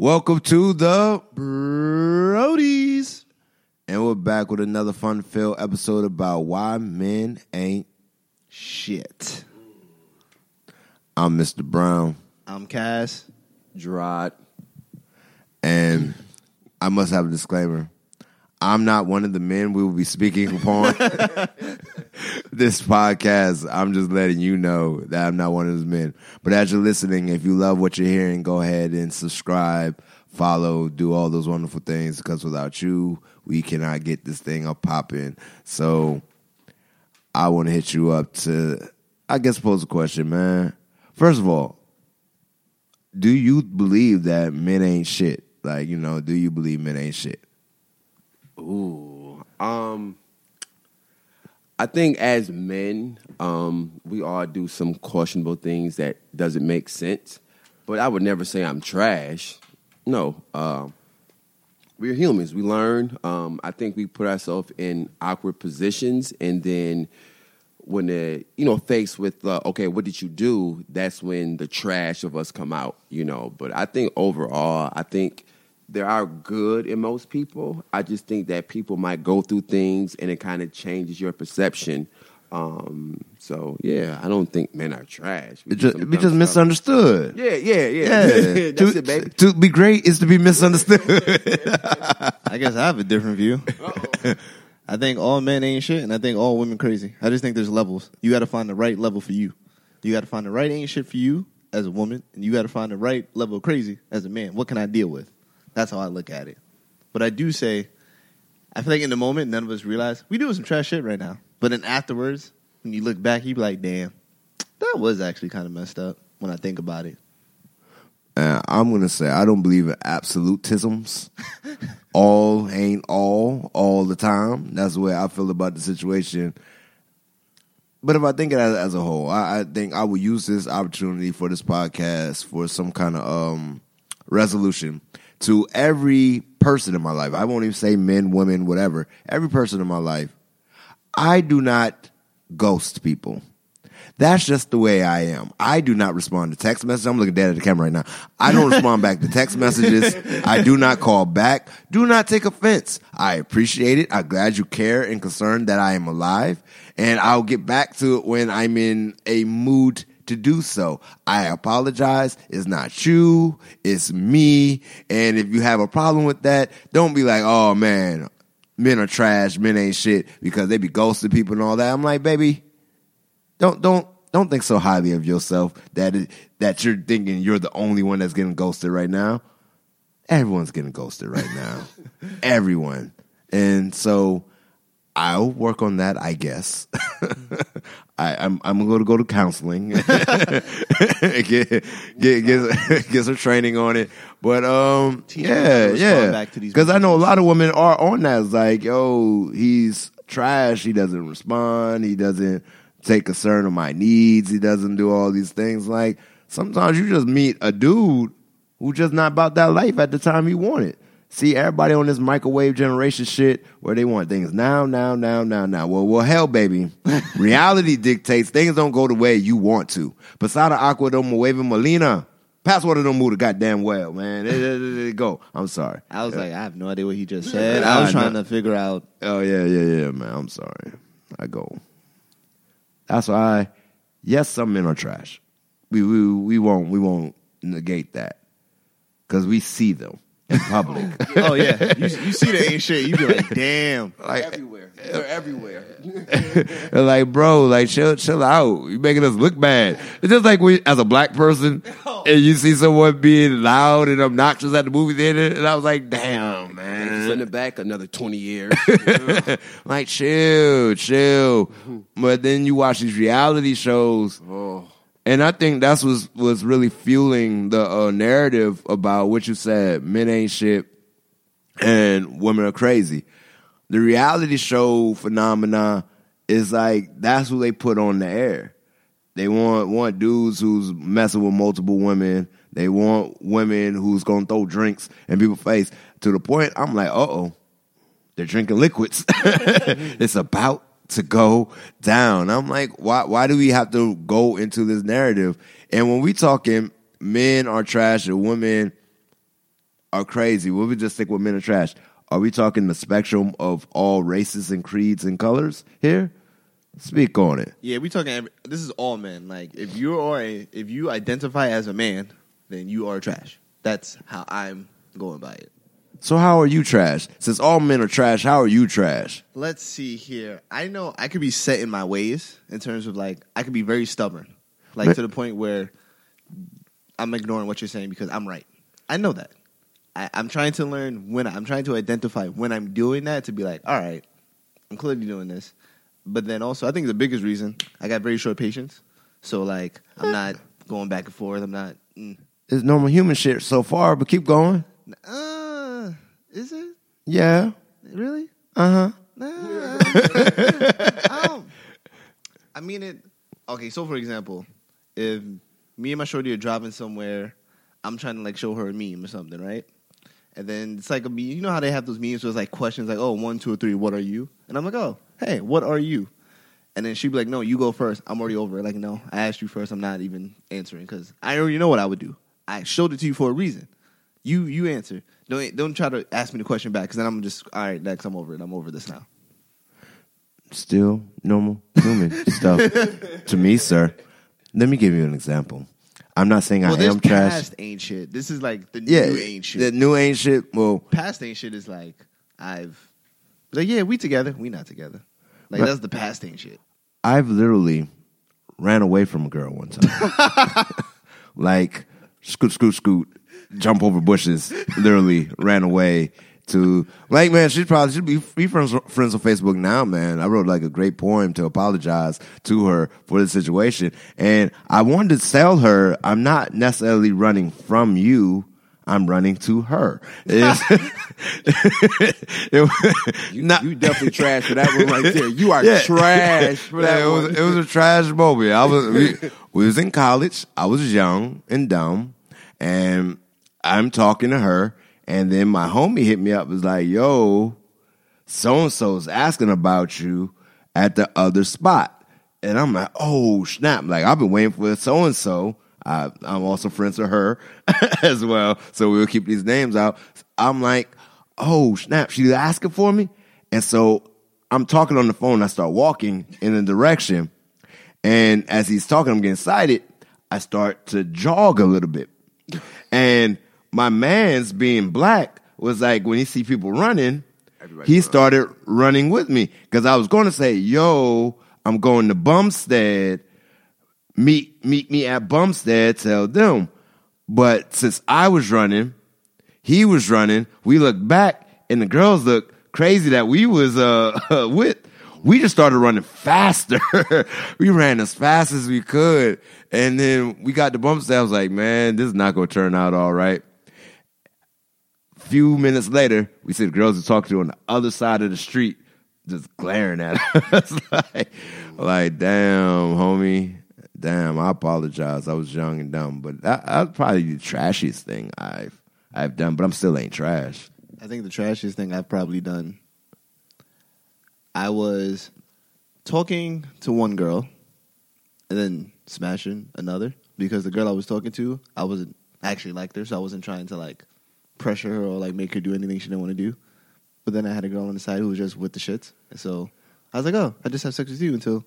Welcome to the Brodies. And we're back with another fun-filled episode about why men ain't shit. I'm Mr. Brown. I'm Cass. Gerard. And I must have a disclaimer. I'm not one of the men we will be speaking upon this podcast. I'm just letting you know that I'm not one of those men. But as you're listening, if you love what you're hearing, go ahead and subscribe, follow, do all those wonderful things. Because without you, we cannot get this thing up popping. So I want to hit you up to, I guess, pose a question, man. First of all, do you believe that men ain't shit? Like, you know, do you believe men ain't shit? Ooh, I think as men, we all do some questionable things that doesn't make sense. But I would never say I'm trash. No, we're humans. We learn. I think we put ourselves in awkward positions, and then when they're, you know, faced with okay, what did you do? That's when the trash of us come out, you know. But I think overall, I think there are good in most people. I just think that people might go through things and it kind of changes your perception. So, yeah, I don't think men are trash. It's just misunderstood. Yeah. That's it, baby. To be great is to be misunderstood. I guess I have a different view. I think all men ain't shit and I think all women crazy. I just think there's levels. You got to find the right level for you. You got to find the right ain't shit for you as a woman, and you got to find the right level of crazy as a man. What can I deal with? That's how I look at it. But I do say, I feel like in the moment, none of us realize we doing some trash shit right now. But then afterwards, when you look back, you be like, damn, that was actually kind of messed up when I think about it. I'm going to say I don't believe in absolutisms. All ain't all the time. That's the way I feel about the situation. But if I think it as a whole, I think I would use this opportunity for this podcast for some kind of resolution. To every person in my life, I won't even say men, women, whatever, every person in my life, I do not ghost people. That's just the way I am. I do not respond to text messages. I'm looking dead at the camera right now. I don't respond back to text messages. I do not call back. Do not take offense. I appreciate it. I'm glad you care and concerned that I am alive. And I'll get back to it when I'm in a mood to do so. I apologize. It's not you. It's me. And if you have a problem with that, don't be like, oh man, men are trash, men ain't shit, because they be ghosting people and all that. I'm like, baby, don't think so highly of yourself that you're thinking you're the only one that's getting ghosted right now. Everyone's getting ghosted right now. Everyone. And so I'll work on that, I guess. I'm going to go to counseling, get some training on it. But yeah, because I know a lot of women are on that. It's like, yo, he's trash. He doesn't respond. He doesn't take concern of my needs. He doesn't do all these things. Like sometimes you just meet a dude who's just not about that life at the time he wanted. See, everybody on this microwave generation shit where they want things now. Well, hell, baby. Reality dictates things don't go the way you want to. Posada, Aqua, Domo, Waving, Molina. Password of them move the goddamn well, man. It go. I'm sorry. I was like, I have no idea what he just said. I was trying to figure out. Oh, yeah, man. I'm sorry. I go. That's why, yes, some men are trash. We won't negate that because we see them. In public. Oh, yeah. You see that ain't shit. You be like, damn. Like, everywhere. They're everywhere. Like, bro, like, chill out. You're making us look bad. It's just like we, as a black person, and you see someone being loud and obnoxious at the movie theater, and I was like, damn, man. Just send it back another 20 years. Like, chill. But then you watch these reality shows. Oh. And I think that's what's really fueling the narrative about what you said, men ain't shit and women are crazy. The reality show phenomena is like, that's who they put on the air. They want dudes who's messing with multiple women. They want women who's going to throw drinks in people's face. To the point, I'm like, uh-oh, they're drinking liquids. It's about to go down. I'm like, why do we have to go into this narrative? And when we talking men are trash and women are crazy. We'll just stick with men are trash. Are we talking the spectrum of all races and creeds and colors here? Speak on it. Yeah, we talking. This is all men. Like if you identify as a man, then you are trash. That's how I'm going by it. So how are you trash? Since all men are trash, how are you trash? Let's see here. I know I could be set in my ways in terms of like I could be very stubborn, like to the point where I'm ignoring what you're saying because I'm right. I know that. I'm trying to learn when I'm trying to identify when I'm doing that to be like, all right, I'm clearly doing this. But then also, I think the biggest reason, I got very short patience. So, like, I'm not going back and forth. I'm not. It's normal human shit so far, but keep going. Is it? Yeah. Really? Uh-huh. Nah. I mean it. Okay, so for example, if me and my shorty are driving somewhere, I'm trying to, like, show her a meme or something, right? And then it's like a meme. You know how they have those memes where it's, like, questions like, oh, 1, 2, or 3, what are you? And I'm like, oh. Hey, what are you? And then she'd be like, no, you go first. I'm already over it. Like, no, I asked you first. I'm not even answering because I already know what I would do. I showed it to you for a reason. You answer. Don't try to ask me the question back because then I'm just, all right, next, I'm over it. I'm over this now. Still normal human stuff to me, sir. Let me give you an example. I'm not saying I am trash. Past ain't shit. This is like the new ain't shit. The new ain't shit. Well, past ain't shit is like like, yeah, we together. We not together. Like, that's the past thing shit. I've literally ran away from a girl one time. Like, scoot, jump over bushes. Literally ran away to, like, man, she'd be friends on Facebook now, man. I wrote, like, a great poem to apologize to her for the situation. And I wanted to tell her, I'm not necessarily running from you. I'm running to her. You definitely trash for that one right there. You are trash for that one. It was a trash moment. We was in college. I was young and dumb, and I'm talking to her, and then my homie hit me up. Was like, yo, so-and-so's asking about you at the other spot. And I'm like, oh, snap. Like, I've been waiting for so-and-so. I'm also friends with her as well, so we'll keep these names out. I'm like, oh, snap, she's asking for me? And so I'm talking on the phone. I start walking in the direction, and as he's talking, I'm getting excited. I start to jog a little bit. And my man's being black was like, when he see people running, he started running with me because I was going to say, yo, I'm going to Bumstead. Meet me at Bumstead, tell them. But since I was running, he was running, we looked back, and the girls looked crazy that we was with. We just started running faster. We ran as fast as we could. And then we got to Bumstead. I was like, man, this is not going to turn out all right. A few minutes later, we see the girls we talked to on the other side of the street just glaring at us. like, damn, homie. Damn, I apologize. I was young and dumb, but that's probably the trashiest thing I've done. But I'm still ain't trash. I think the trashiest thing I've probably done. I was talking to one girl, and then smashing another because the girl I was talking to, I wasn't actually liked her, so I wasn't trying to like pressure her or like make her do anything she didn't want to do. But then I had a girl on the side who was just with the shits, and so I was like, oh, I just have sex with you until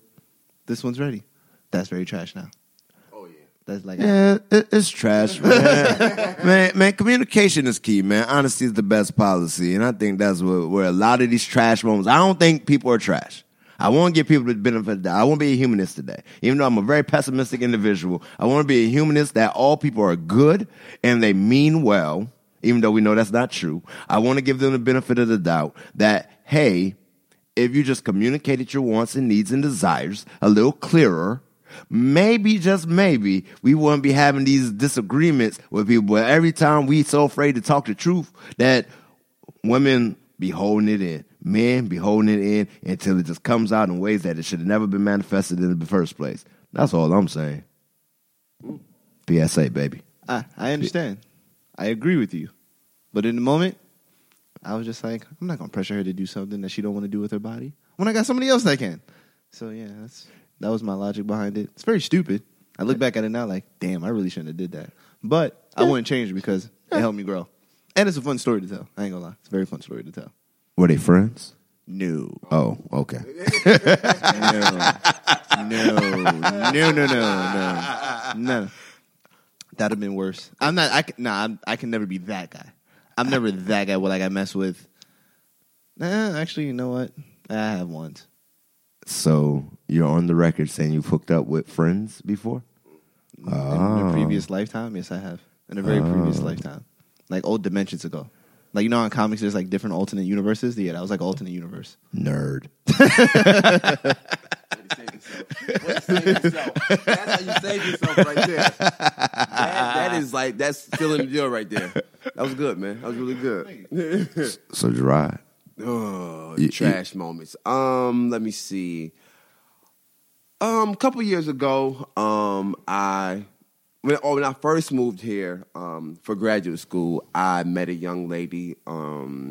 this one's ready. That's very trash now. Oh, yeah. That's like... Yeah, it's trash, man. man, communication is key, man. Honesty is the best policy, and I think that's where a lot of these trash moments... I don't think people are trash. I want to give people the benefit of that. I want to be a humanist today. Even though I'm a very pessimistic individual, I want to be a humanist that all people are good and they mean well, even though we know that's not true. I want to give them the benefit of the doubt that, hey, if you just communicated your wants and needs and desires a little clearer... Maybe, just maybe, we wouldn't be having these disagreements with people. But every time we so afraid to talk the truth that women be holding it in, men be holding it in until it just comes out in ways that it should have never been manifested in the first place. That's all I'm saying. PSA, baby. I understand. I agree with you. But in the moment, I was just like, I'm not going to pressure her to do something that she don't want to do with her body when I got somebody else that can. So, yeah, That was my logic behind it. It's very stupid. I look back at it now like, damn, I really shouldn't have did that. But I wouldn't change it because it helped me grow. And it's a fun story to tell. I ain't gonna lie. It's a very fun story to tell. Were they friends? No. Oh, okay. No. That'd have been worse. I can never be that guy. I'm never that guy where like I mess with. Nah, actually, you know what? I have once. So you're on the record saying you've hooked up with friends before? In a previous lifetime, yes, I have. In a very previous lifetime, like old dimensions ago. Like, you know, in comics, there's like different alternate universes. Yeah, that was like alternate universe. Nerd. Way to save yourself. That's how you save yourself right there. That is like, that's filling the deal right there. That was good, man. That was really good. So dry. Oh, trash moments. Let me see. A couple years ago, when I first moved here for graduate school, I met a young lady during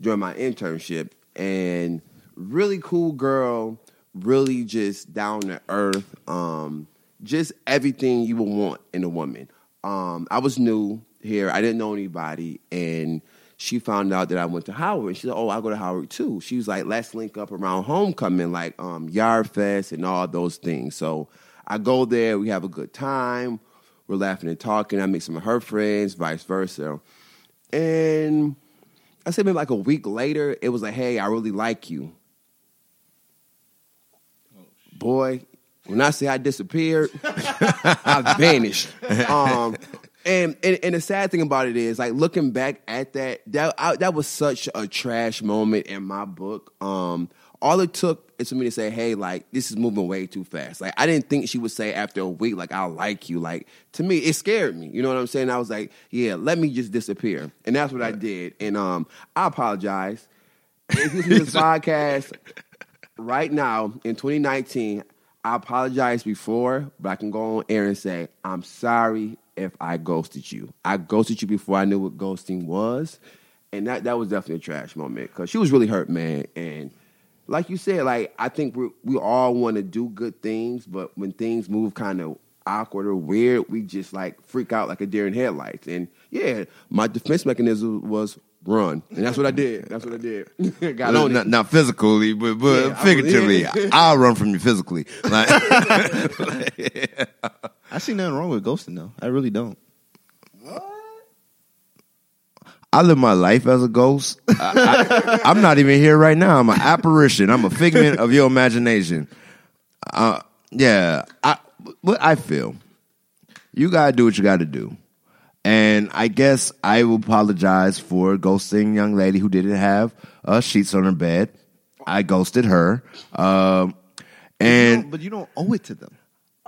my internship, and really cool girl, really just down to earth, just everything you would want in a woman. I was new here. I didn't know anybody, and she found out that I went to Howard, and she said, "Oh, I go to Howard too." She was like, "Let's link up around homecoming, like Yard Fest and all those things." So I go there, we have a good time, we're laughing and talking. I meet some of her friends, vice versa. And I said maybe like a week later, it was like, "Hey, I really like you." Oh, boy, when I say I disappeared, I vanished. And the sad thing about it is, like, looking back at that was such a trash moment in my book. All it took is for me to say, "Hey, like, this is moving way too fast." Like, I didn't think she would say after a week, like, "I like you." Like, to me, it scared me. You know what I'm saying? I was like, yeah, let me just disappear. And that's what I did. And I apologize. If you listen to this podcast right now in 2019, I apologize before, but I can go on air and say, "I'm sorry if I ghosted you." I ghosted you before I knew what ghosting was. And that was definitely a trash moment because she was really hurt, man. And like you said, like, I think we all want to do good things, but when things move kind of awkward or weird, we just like freak out like a deer in headlights. And yeah, my defense mechanism was run. And that's what I did. Not physically, but yeah, figuratively. I'll run from you physically. Like, yeah. I see nothing wrong with ghosting, though. I really don't. What? I live my life as a ghost. I'm not even here right now. I'm an apparition. I'm a figment of your imagination. What I feel. You got to do what you got to do. And I guess I will apologize for ghosting young lady who didn't have sheets on her bed. I ghosted her. But you don't owe it to them.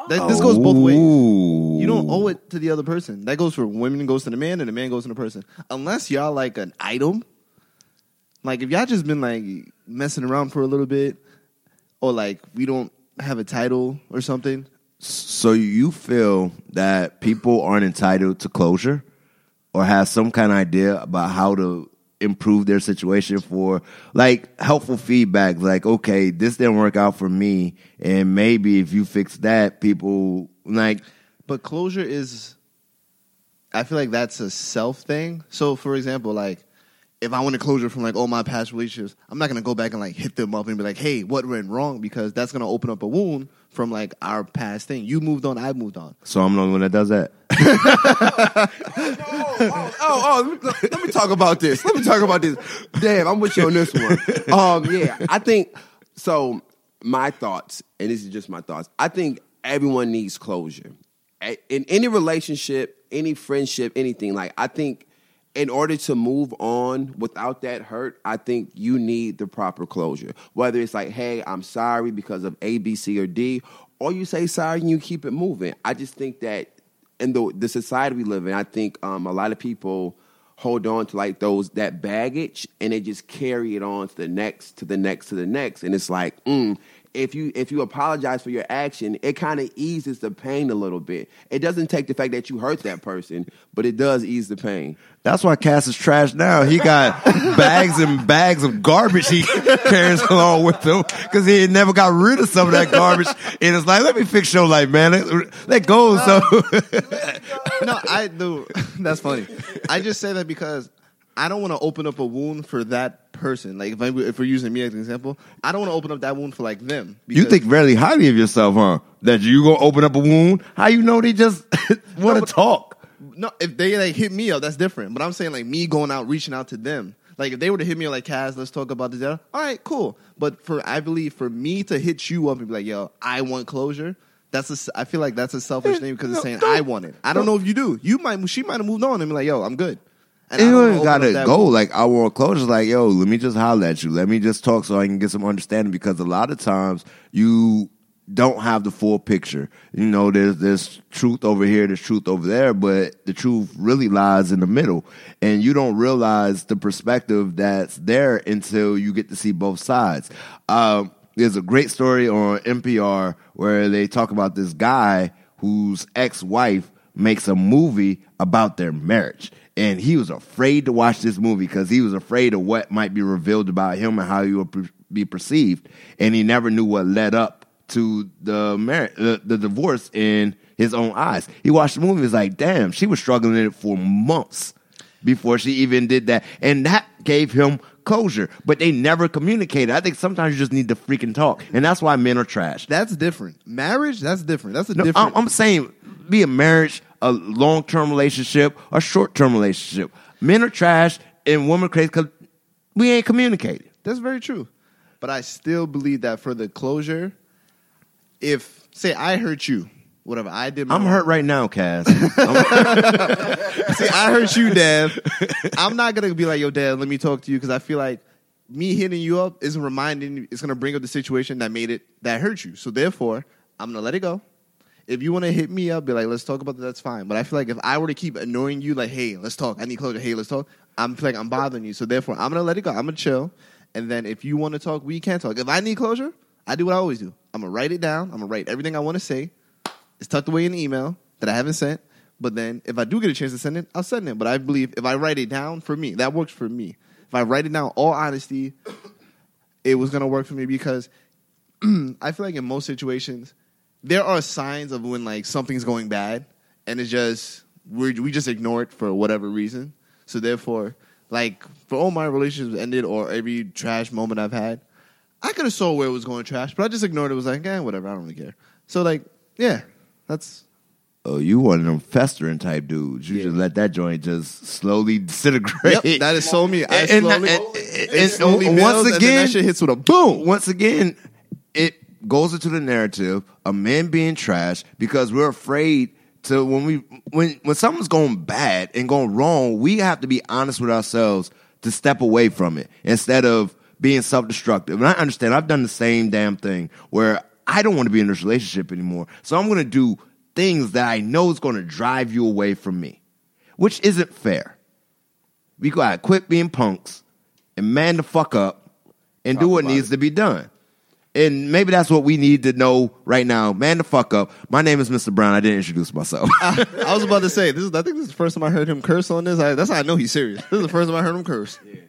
This goes both ways. You don't owe it to the other person. That goes for women, goes to the man, and the man goes to the person. Unless y'all like an item. Like, if y'all just been like messing around for a little bit, or like we don't have a title or something. So you feel that people aren't entitled to closure or have some kind of idea about how to improve their situation for, like, helpful feedback. Like, okay, this didn't work out for me, and maybe if you fix that, people, like... But closure is... I feel like that's a self thing. So, for example, like, if I wanted closure from, like, all my past relationships, I'm not going to go back and, like, hit them up and be like, "Hey, what went wrong?" Because that's going to open up a wound from, like, our past thing. You moved on, I moved on. So I'm the only one that does that. Let me talk about this. Damn, I'm with you on this one. I think, so my thoughts, and this is just my thoughts, I think everyone needs closure. In any relationship, any friendship, anything, like, I think in order to move on without that hurt, I think you need the proper closure. Whether it's like, "Hey, I'm sorry because of A, B, C, or D," or you say sorry and you keep it moving. I just think that in the society we live in, I think a lot of people hold on to like that baggage, and they just carry it on to the next, to the next, to the next. And it's like, if you apologize for your action, it kind of eases the pain a little bit. It doesn't take the fact that you hurt that person, but it does ease the pain. That's why Cass is trash now. He got bags and bags of garbage he carries along with him because he had never got rid of some of that garbage. And it's like, let me fix your life, man. Let go. So. No, I do. That's funny. I just say that because I don't want to open up a wound for that person. Like, if we're using me as an example, I don't want to open up that wound for, like, them. You think really highly of yourself, huh? That you going to open up a wound? How you know they just want to talk? No, if they, like, hit me up, that's different. But I'm saying, like, me going out, reaching out to them. Like, if they were to hit me up, like, Kaz, let's talk about this. All right, cool. But I believe for me to hit you up and be like, yo, I want closure, I feel like that's a selfish thing because it's saying I want it. I don't know if you do. She might have moved on and be like, yo, I'm good. And you don't got to go like I want closure. Like, yo, let me just holler at you. Let me just talk so I can get some understanding because a lot of times you don't have the full picture. You know, there's truth over here, there's truth over there, but the truth really lies in the middle. And you don't realize the perspective that's there until you get to see both sides. There's a great story on NPR where they talk about this guy whose ex-wife makes a movie about their marriage. And he was afraid to watch this movie because he was afraid of what might be revealed about him and how he would be perceived. And he never knew what led up to the divorce in his own eyes. He watched the movie and was like, damn, she was struggling in it for months before she even did that. And that gave him closure, but they never communicated. I think sometimes you just need to freaking talk, and that's why men are trash. That's different. Marriage, that's different. That's a different. I'm saying be a marriage, a long-term relationship, a short-term relationship. Men are trash, and women are crazy because we ain't communicated. That's very true. But I still believe that for the closure, if, say, I hurt you, whatever I did, I'm hurt right now, Cass. See, I hurt you, Dev. I'm not gonna be like, yo, Dev, let me talk to you, because I feel like me hitting you up is reminding you. It's gonna bring up the situation that hurt you. So therefore, I'm gonna let it go. If you want to hit me up, be like, let's talk about that. That's fine. But I feel like if I were to keep annoying you, like, hey, let's talk. I need closure. Hey, let's talk. I'm feeling like I'm bothering you. So therefore, I'm gonna let it go. I'm gonna chill. And then if you want to talk, we can talk. If I need closure, I do what I always do. I'm gonna write it down. I'm gonna write everything I want to say. It's tucked away in an email that I haven't sent. But then if I do get a chance to send it, I'll send it. But I believe if I write it down, for me, that works for me. If I write it down, all honesty, it was going to work for me because I feel like in most situations, there are signs of when, like, something's going bad. And it's just, we just ignore it for whatever reason. So therefore, like, for all my relationships ended or every trash moment I've had, I could have saw where it was going trash. But I just ignored it. It was like, eh, whatever, I don't really care. So, like, yeah. Oh, you one of them festering type dudes. You just let that joint just slowly disintegrate. Yep, that is so me. It slowly builds, and then that shit hits with a boom. Once again, it goes into the narrative of men being trash because we're afraid to when something's going bad and going wrong, we have to be honest with ourselves to step away from it instead of being self-destructive. And I understand. I've done the same damn thing where I don't want to be in this relationship anymore. So I'm going to do things that I know is going to drive you away from me, which isn't fair. We got to quit being punks and man the fuck up and do what needs to be done. And maybe that's what we need to know right now. Man the fuck up. My name is Mr. Brown. I didn't introduce myself. I was about to say, I think this is the first time I heard him curse on this. That's how I know he's serious. This is the first time I heard him curse. Yeah.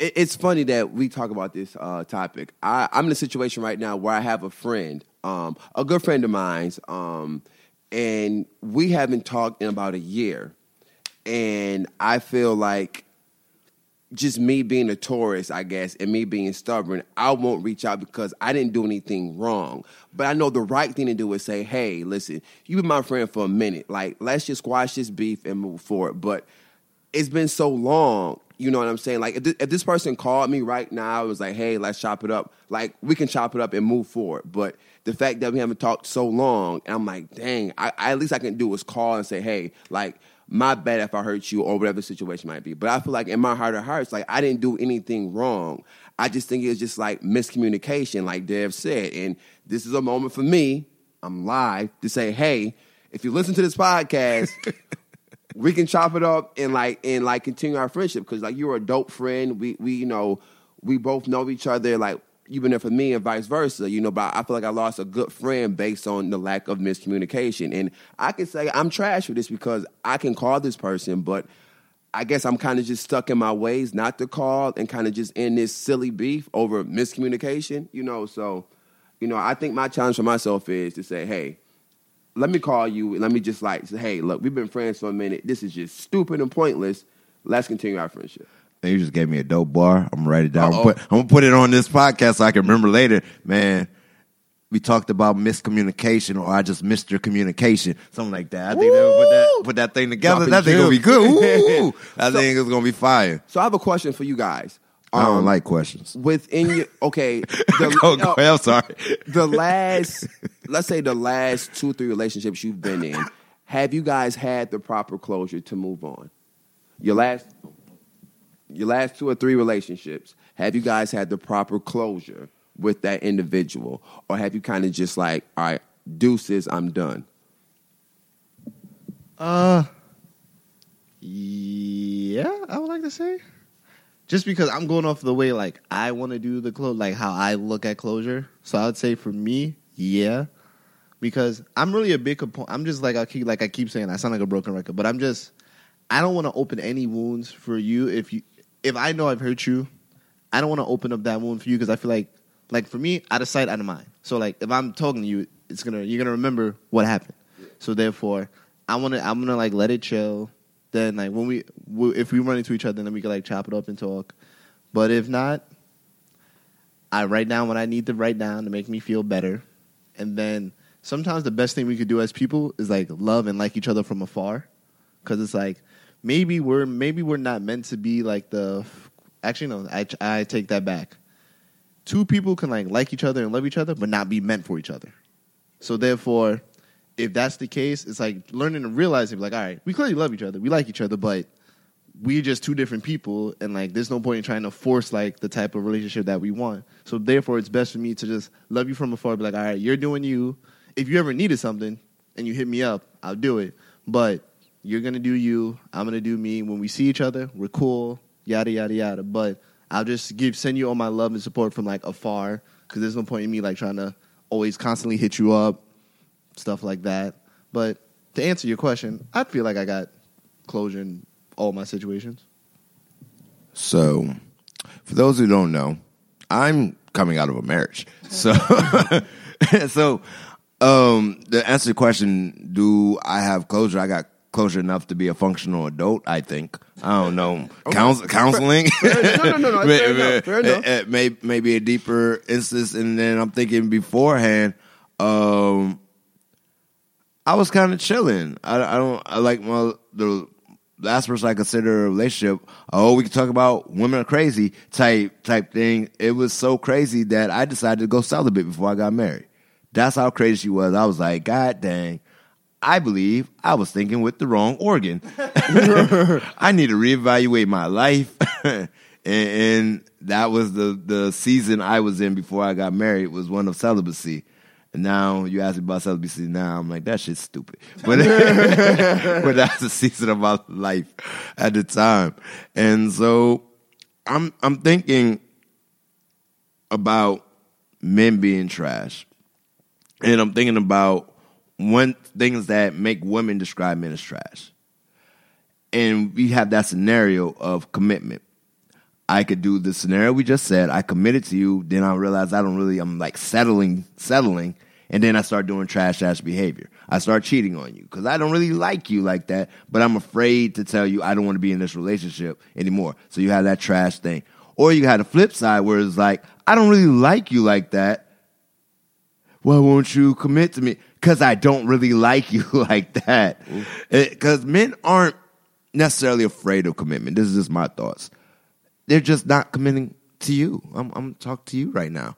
It's funny that we talk about this topic. I'm in a situation right now where I have a friend, a good friend of mine's, and we haven't talked in about a year. And I feel like just me being a Taurus, I guess, and me being stubborn, I won't reach out because I didn't do anything wrong. But I know the right thing to do is say, hey, listen, you've been my friend for a minute. Like, let's just squash this beef and move forward. But it's been so long. You know what I'm saying? Like, if this person called me right now, it was like, hey, let's chop it up. Like, we can chop it up and move forward. But the fact that we haven't talked so long, and I'm like, dang, I at least I can do is call and say, hey, like, my bad if I hurt you or whatever the situation might be. But I feel like in my heart of hearts, like, I didn't do anything wrong. I just think it's just, like, miscommunication, like Dev said. And this is a moment for me, I'm live, to say, hey, if you listen to this podcast... we can chop it up and continue our friendship because, like, you're a dope friend. We you know, we both know each other. Like, you've been there for me and vice versa, you know, but I feel like I lost a good friend based on the lack of miscommunication. And I can say I'm trash for this because I can call this person, but I guess I'm kind of just stuck in my ways not to call and kind of just end this silly beef over miscommunication, you know. So, you know, I think my challenge for myself is to say, hey, let me call you. Let me just, like, say, hey, look, we've been friends for a minute. This is just stupid and pointless. Let's continue our friendship. You just gave me a dope bar. I'm going to write it down. I'm going to put it on this podcast so I can remember later. Man, we talked about miscommunication, or I just missed your communication. Something like that. I think they'll put that thing together. That thing going to be good. I think it's going to be fire. So I have a question for you guys. I don't like questions. Within your... Okay. I'm sorry. Let's say the last 2-3 relationships you've been in, have you guys had the proper closure to move on? Your last 2 or 3 relationships, have you guys had the proper closure with that individual? Or have you kind of just like, all right, deuces, I'm done? Yeah, I would like to say. Just because I'm going off the way like I want to do the close, like how I look at closure. So I would say for me, yeah. Because I'm really a big component. I'm just like, I keep saying, I sound like a broken record, but I don't want to open any wounds for you if I know I've hurt you. I don't want to open up that wound for you because I feel like for me, out of sight, out of mind. So like if I'm talking to you, you're gonna remember what happened. So therefore, I'm gonna like let it chill. Then like if we run into each other, then we can like chop it up and talk. But if not, I write down what I need to write down to make me feel better. And then sometimes the best thing we could do as people is like love and like each other from afar, because it's like maybe we're not meant to be like the. Actually, no, I take that back. Two people can like each other and love each other, but not be meant for each other. So therefore, if that's the case, it's like learning and realizing, like, all right, we clearly love each other. We like each other, but we're just two different people. And, like, there's no point in trying to force, like, the type of relationship that we want. So, therefore, it's best for me to just love you from afar. Be like, all right, you're doing you. If you ever needed something and you hit me up, I'll do it. But you're going to do you. I'm going to do me. When we see each other, we're cool, yada, yada, yada. But I'll just send you all my love and support from, like, afar, because there's no point in me, like, trying to always constantly hit you up. Stuff like that. But to answer your question, I feel like I got closure in all my situations. So, for those who don't know, I'm coming out of a marriage. So, to answer the question, do I have closure? I got closure enough to be a functional adult, I think. I don't know. Okay. Counseling? No. Fair enough. Maybe a deeper instance. And then I'm thinking beforehand, I was kind of chilling. The last person I consider a relationship. Oh, we can talk about women are crazy type thing. It was so crazy that I decided to go celibate before I got married. That's how crazy she was. I was like, God dang, I believe I was thinking with the wrong organ. I need to reevaluate my life. and that was the season I was in before I got married, was one of celibacy. And now you ask me about celibacy. Now I'm like, that shit's stupid. But that's the season of my life at the time. And so I'm thinking about men being trash. And I'm thinking about things that make women describe men as trash. And we have that scenario of commitment. I could do the scenario we just said. I committed to you. Then I realized I'm like settling. And then I start doing trash behavior. I start cheating on you because I don't really like you like that. But I'm afraid to tell you I don't want to be in this relationship anymore. So you have that trash thing. Or you had a flip side where it's like, I don't really like you like that. Why won't you commit to me? Because I don't really like you like that. Because men aren't necessarily afraid of commitment. This is just my thoughts. They're just not committing to you. I'm talking to you right now.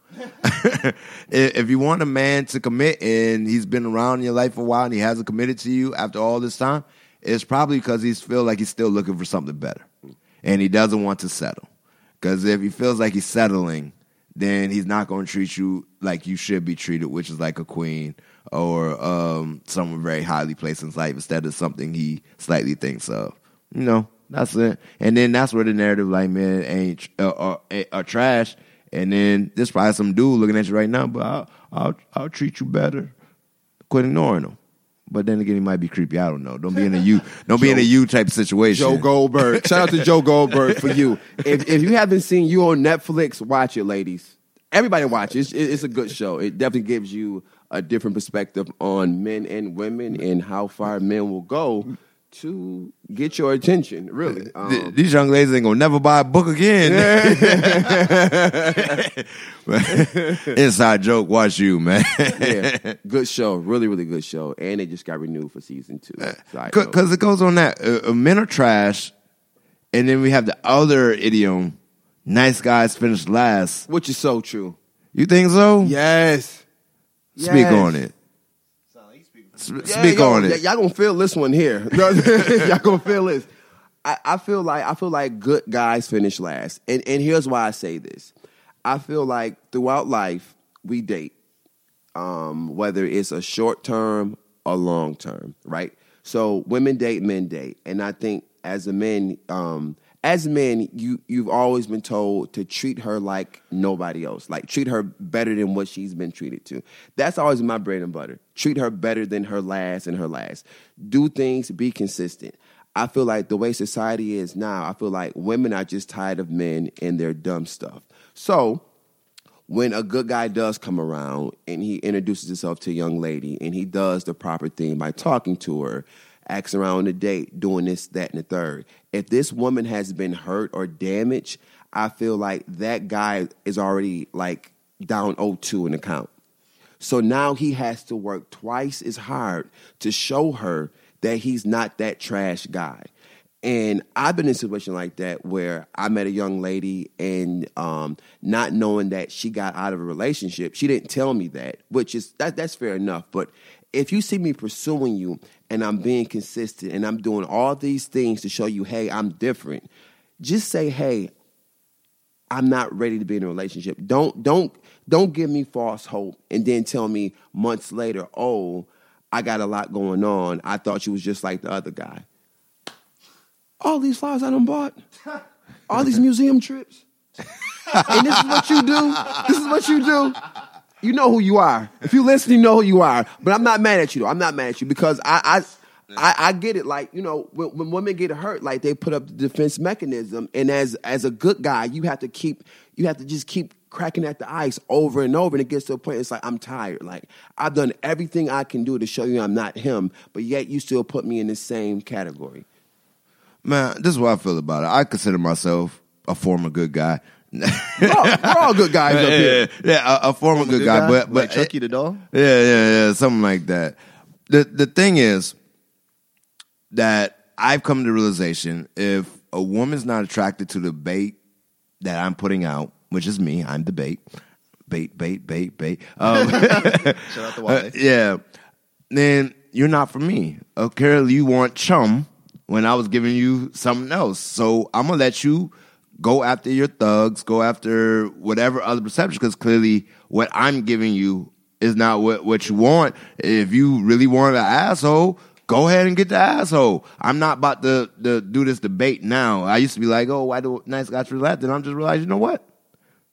If you want a man to commit and he's been around in your life for a while and he hasn't committed to you after all this time, it's probably because he feels like he's still looking for something better. And he doesn't want to settle. Because if he feels like he's settling, then he's not going to treat you like you should be treated, which is like a queen or someone very highly placed in his life instead of something he slightly thinks of. You know? That's it. And then that's where the narrative, like, man, ain't are trash. And then there's probably some dude looking at you right now, but I'll treat you better. Quit ignoring him. But then again, he might be creepy. I don't know. Don't be in a you. Don't be in a you type situation. Joe Goldberg. Shout out to Joe Goldberg for you. If you haven't seen you on Netflix, watch it, ladies. Everybody watch it. It's a good show. It definitely gives you a different perspective on men and women and how far men will go to get your attention, really. These young ladies ain't gonna never buy a book again. Inside joke, watch you, man. Yeah, good show, really, really good show, and it just got renewed for season 2. Because it goes on that men are trash, and then we have the other idiom: nice guys finish last, which is so true. You think so? Yes. Speak on it. Speak on it. Y'all gonna feel this one here. Y'all gonna feel this. I feel like good guys finish last, and here's why I say this. I feel like throughout life we date, whether it's a short term or long term, right? So women date, men date, and I think as men, you've always been told to treat her like nobody else. Like, treat her better than what she's been treated to. That's always my bread and butter. Treat her better than her last and her last. Do things, be consistent. I feel like the way society is now, I feel like women are just tired of men and their dumb stuff. So when a good guy does come around and he introduces himself to a young lady and he does the proper thing by talking to her, asking around on a date, doing this, that, and the third. If this woman has been hurt or damaged, I feel like that guy is already like down 0-2 in the count. So now he has to work twice as hard to show her that he's not that trash guy. And I've been in a situation like that where I met a young lady and not knowing that she got out of a relationship, she didn't tell me that, which is that's fair enough. But if you see me pursuing you and I'm being consistent and I'm doing all these things to show you, hey, I'm different, just say, hey, I'm not ready to be in a relationship. Don't give me false hope and then tell me months later, oh, I got a lot going on. I thought you was just like the other guy. All these flowers I done bought, all these museum trips, and this is what you do. This is what you do. You know who you are. If you listen, you know who you are. But I'm not mad at you, though. I'm not mad at you because I get it. Like, you know, when women get hurt, like they put up the defense mechanism. And as a good guy, you have to just keep cracking at the ice over and over. And it gets to a point, it's like, I'm tired. Like, I've done everything I can do to show you I'm not him. But yet you still put me in the same category. Man, this is what I feel about it. I consider myself a former good guy. We're all good guys up here. Yeah, a former good guy, but like Chucky the doll. Yeah, something like that. The thing is that I've come to the realization: if a woman's not attracted to the bait that I'm putting out, which is me, I'm the bait. Shout out to Wale. Yeah, then you're not for me. Clearly, you want chum when I was giving you something else. So I'm gonna let you go after your thugs, go after whatever other perception, because clearly what I'm giving you is not what you want. If you really want an asshole, go ahead and get the asshole. I'm not about to do this debate now. I used to be like, oh, why do nice guys relax? And I'm just realizing, you know what?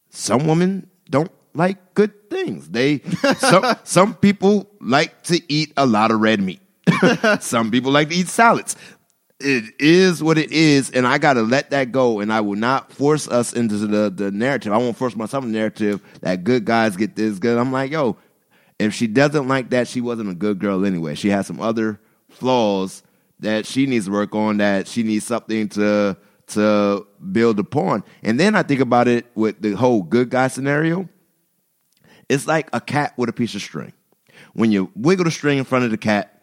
Some women don't like good things. Some people like to eat a lot of red meat. Some people like to eat salads. It is what it is, and I got to let that go, and I will not force us into the narrative. I won't force myself in the narrative that good guys get this good. I'm like, yo, if she doesn't like that, she wasn't a good girl anyway. She has some other flaws that she needs to work on, that she needs something to build upon. And then I think about it with the whole good guy scenario. It's like a cat with a piece of string. When you wiggle the string in front of the cat,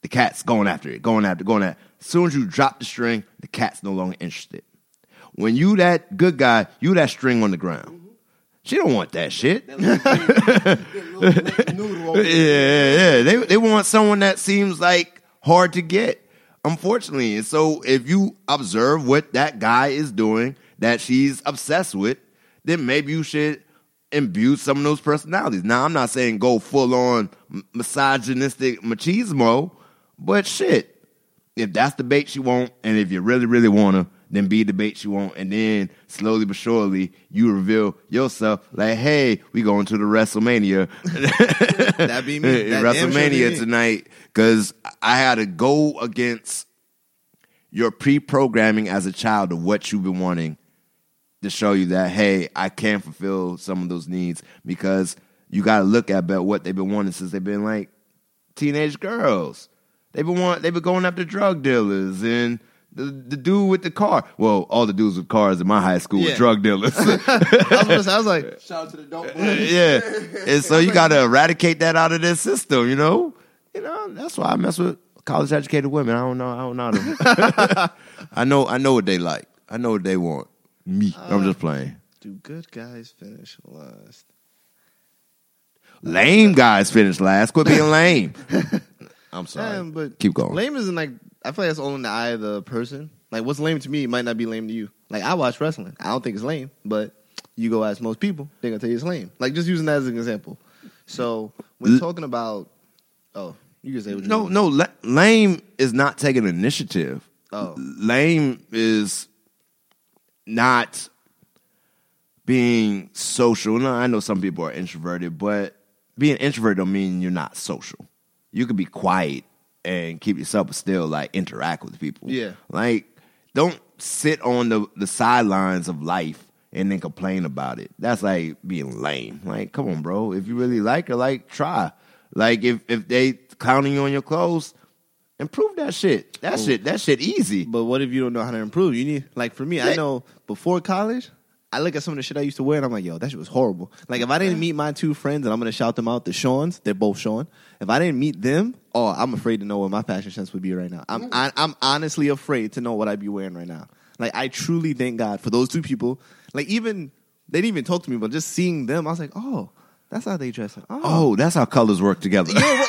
the cat's going after it. As soon as you drop the string, the cat's no longer interested. When you that good guy, you that string on the ground. She don't want that shit. Yeah. They want someone that seems like hard to get, unfortunately. And so if you observe what that guy is doing that she's obsessed with, then maybe you should imbue some of those personalities. Now, I'm not saying go full-on misogynistic machismo, but shit. If that's the bait she want, and if you really, really want her, then be the bait she want, and then slowly but surely you reveal yourself like, hey, we going to the WrestleMania. That be me. That WrestleMania tonight, because I had to go against your pre-programming as a child of what you've been wanting to show you that, hey, I can fulfill some of those needs, because you got to look at what they've been wanting since they've been like teenage girls. They been going after drug dealers and the dude with the car. Well, all the dudes with cars in my high school were drug dealers. I was like, shout out to the dope boys. Yeah, and so you got to eradicate that out of this system, you know. You know, that's why I mess with college educated women. I don't know them. I know what they like. I know what they want. Me, I'm just playing. Do good guys finish last? Lame guys finish last. Quit being lame. I'm sorry, but keep going. Lame isn't like, I feel like that's all in the eye of the person. Like, what's lame to me might not be lame to you. Like, I watch wrestling. I don't think it's lame, but you go ask most people, they're gonna tell you it's lame. Like, just using that as an example. So when talking about, oh, you can say what you want. No, lame is not taking initiative. Oh, lame is not being social. No, I know some people are introverted, but being introverted don't mean you're not social. You could be quiet and keep yourself, but still like interact with people. Yeah, like don't sit on the sidelines of life and then complain about it. That's like being lame. Like, come on, bro. If you really like it, like try. Like if they clowning you on your clothes, improve that shit. That shit easy. But what if you don't know how to improve? You need, like for me, I know before college, I look at some of the shit I used to wear and I'm like, yo, that shit was horrible. Like, if I didn't meet my two friends, and I'm going to shout them out, the Sean's, they're both Sean. If I didn't meet them, I'm afraid to know what my fashion sense would be right now. I'm honestly afraid to know what I'd be wearing right now. Like, I truly thank God for those two people. Like, even, they didn't even talk to me, but just seeing them, I was like, oh, that's how they dress. Like, oh, that's how colors work together. Yeah,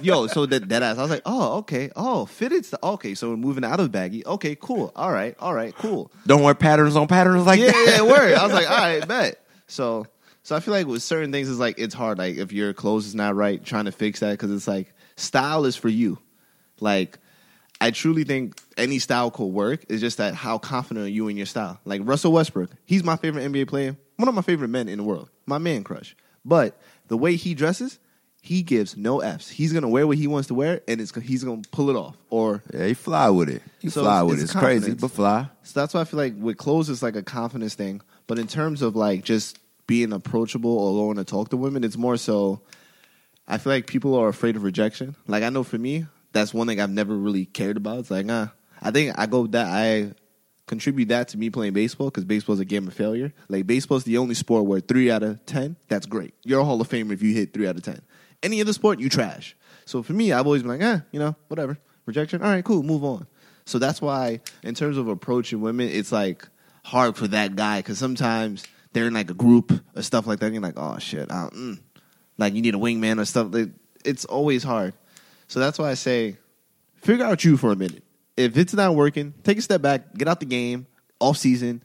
yo, so that ass. I was like, oh, okay. Oh, fitted stuff. Okay, so we're moving out of baggy. Okay, cool. All right, cool. Don't wear patterns on patterns like that. Yeah, word. I was like, all right, bet. So I feel like with certain things, it's like, it's hard. Like, if your clothes is not right, trying to fix that, because it's like, style is for you. Like, I truly think any style could work. It's just that how confident are you in your style? Like, Russell Westbrook, he's my favorite NBA player. One of my favorite men in the world. My man crush. But the way he dresses, he gives no F's. He's going to wear what he wants to wear, and he's going to pull it off. Or yeah, he fly with it. He fly with it. It's crazy, but fly. So that's why I feel like with clothes, it's like a confidence thing. But in terms of like just being approachable or going to talk to women, it's more so I feel like people are afraid of rejection. Like, I know for me, that's one thing I've never really cared about. It's like, I think I contribute that to me playing baseball, because baseball is a game of failure. Like, baseball is the only sport where 3 out of 10, that's great. You're a Hall of Famer if you hit 3 out of 10. Any other sport, you trash. So for me, I've always been like, you know, whatever. Rejection, all right, cool, move on. So that's why, in terms of approaching women, it's like hard for that guy, because sometimes they're in like a group or stuff like that, and you're like, oh shit, like you need a wingman or stuff. It's always hard. So that's why I say, figure out you for a minute. If it's not working, take a step back, get out the game, off season,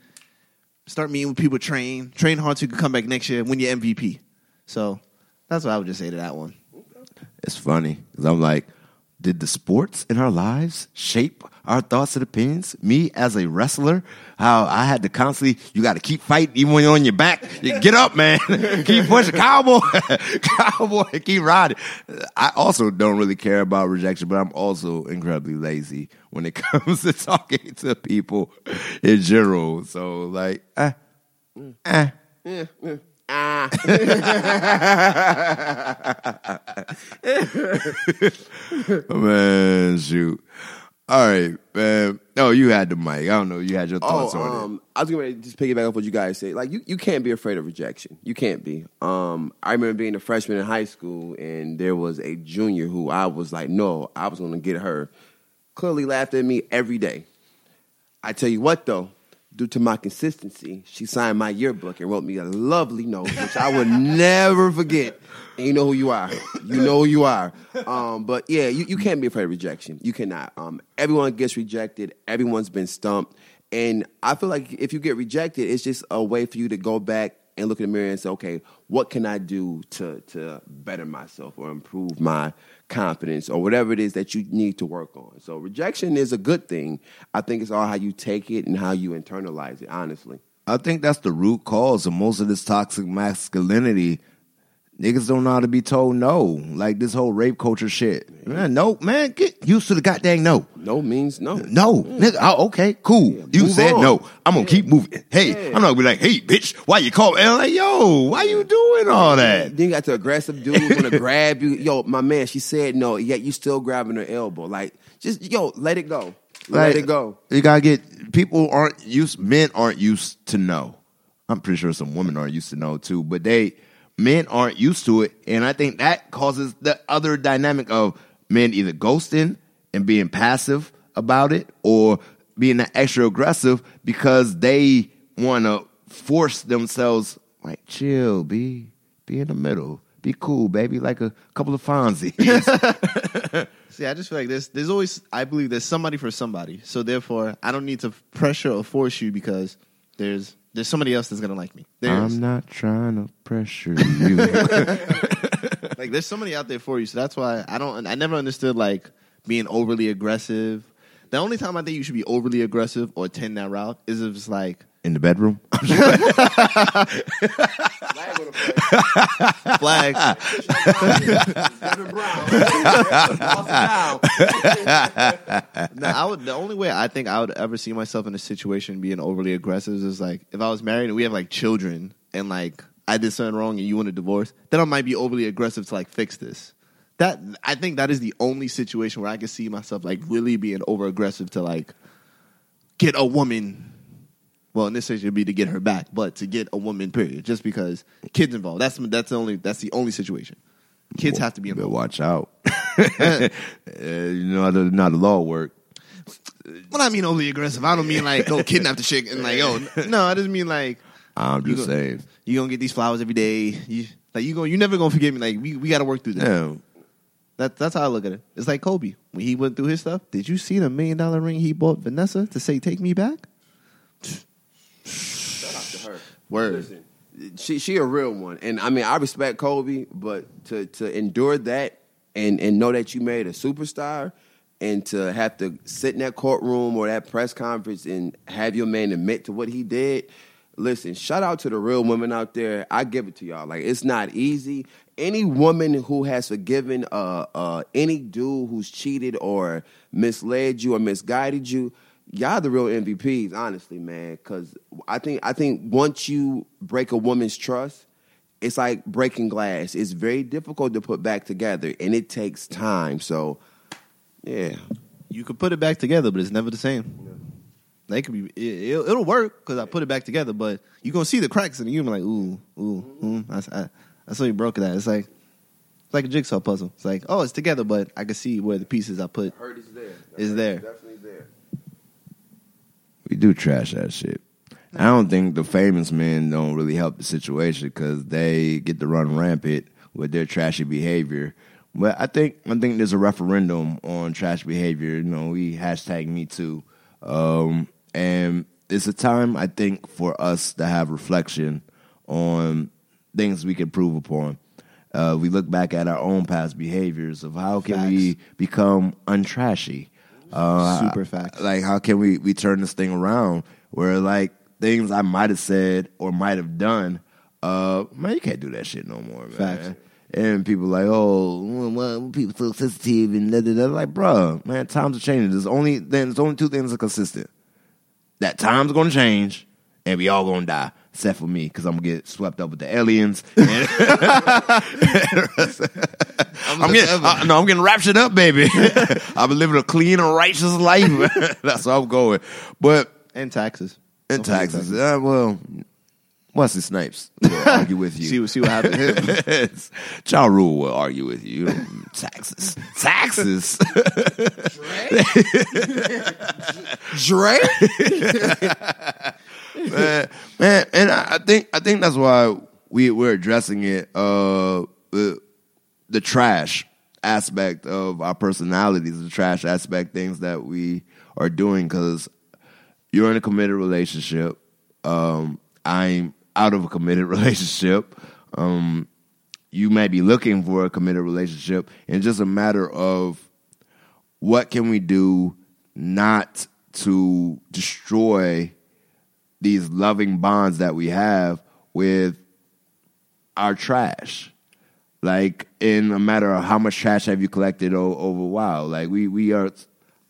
start meeting with people, train hard so you can come back next year and win your MVP. So that's what I would just say to that one. It's funny, because I'm like, did the sports in our lives shape our thoughts and opinions? Me as a wrestler, how I had to constantly, you got to keep fighting even when you're on your back. You get up, man. Keep pushing. Cowboy, keep riding. I also don't really care about rejection, but I'm also incredibly lazy when it comes to talking to people in general. So, like, Man, shoot. All right, man. No, you had the mic. I don't know. You had your thoughts on it. I was going to just piggyback off what you guys said. Like, you can't be afraid of rejection. You can't be. I remember being a freshman in high school, and there was a junior who I was like, no, I was going to get her. Clearly laughed at me every day. I tell you what, though. Due to my consistency, she signed my yearbook and wrote me a lovely note, which I would never forget. And you know who you are. You know who you are. But, yeah, you can't be afraid of rejection. You cannot. Everyone gets rejected. Everyone's been stumped. And I feel like if you get rejected, it's just a way for you to go back and look in the mirror and say, okay, what can I do to better myself or improve my confidence or whatever it is that you need to work on? So rejection is a good thing. I think it's all how you take it and how you internalize it, honestly. I think that's the root cause of most of this toxic masculinity Niggas don't know how to be told no. Like this whole rape culture shit. Man, no, man, get used to the goddamn no. No means no. No. Yeah. Nigga, oh, okay, cool. Yeah, you said on. No. I'm going to keep moving. Hey, I'm not going to be like, hey, bitch, why you call? And I'm like, yo, why you doing all that? Then you got the aggressive dude who's going to grab you. Yo, my man, she said no, yet you still grabbing her elbow. Like, just, yo, let it go. Let it go. You got to get, men aren't used to no. I'm pretty sure some women aren't used to no, too, but men aren't used to it, and I think that causes the other dynamic of men either ghosting and being passive about it or being extra aggressive because they want to force themselves, like, chill, be in the middle. Be cool, baby, like a couple of Fonzies. See, I just feel like there's always, I believe there's somebody for somebody, so therefore I don't need to pressure or force you because there's somebody else that's going to like me. I'm not trying to pressure you. Like, there's somebody out there for you, so that's why I never understood, like, being overly aggressive. The only time I think you should be overly aggressive or tend that route is if it's, like... in the bedroom? Flag. The only way I think I would ever see myself in a situation being overly aggressive is like if I was married and we have like children and like I did something wrong and you want a divorce, then I might be overly aggressive to like fix this. That I think that is the only situation where I can see myself like really being over aggressive to like get a woman. Well, in this case, it would be to get her back, but to get a woman, period, just because kids involved. That's the only situation. Kids have to be involved. Watch out. You know how the law work. When I mean overly aggressive, I don't mean like go kidnap the chick and like, oh, no, I just mean like. I'm just saying. You're going to get these flowers every day. You're never going to forgive me. Like, we got to work through that. Yeah. That's how I look at it. It's like Kobe. When he went through his stuff, did you see the $1 million ring he bought Vanessa to say, take me back? Shout out to her. Word. Listen, she a real one, and I mean I respect Kobe, but to endure that and know that you made a superstar, and to have to sit in that courtroom or that press conference and have your man admit to what he did. Listen, shout out to the real women out there. I give it to y'all. Like it's not easy. Any woman who has forgiven any dude who's cheated or misled you or misguided you. Y'all the real MVPs, honestly, man, because I think once you break a woman's trust, it's like breaking glass. It's very difficult to put back together, and it takes time. So, yeah. You could put it back together, but it's never the same. Yeah. They could be, it'll work because I put it back together, but you're going to see the cracks in it. You're going to be like, ooh. I saw you broke that. It's like a jigsaw puzzle. It's like, oh, it's together, but I can see where the pieces I put. The hurt is there. Is there. Definitely there. We do trash that shit. I don't think the famous men don't really help the situation because they get to run rampant with their trashy behavior. But I think there's a referendum on trash behavior. You know, we #MeToo. And it's a time, I think, for us to have reflection on things we can improve upon. We look back at our own past behaviors of how can we become untrashy. Super facts. Like, how can we turn this thing around where, like, things I might have said or might have done, man, you can't do that shit no more, man. Facts. And people like, well, people so sensitive and da-da-da. Like, bro, man, times are changing. There's only two things that are consistent. That time's going to change and we all going to die. Except for me, because I'm going to get swept up with the aliens. I'm getting raptured up, baby. I've been living a clean and righteous life. That's where I'm going. But and taxes. And taxes. Well, Wesley Snipes will argue with you. see what happened to him. Ja Rule will argue with you. Taxes. Taxes? Dre? Man, and I think that's why we're addressing it, the trash aspect of our personalities, the trash aspect, things that we are doing, because you're in a committed relationship. I'm out of a committed relationship. You may be looking for a committed relationship, and it's just a matter of what can we do not to destroy these loving bonds that we have with our trash. like in a matter of how much trash have you collected over a while. Like we're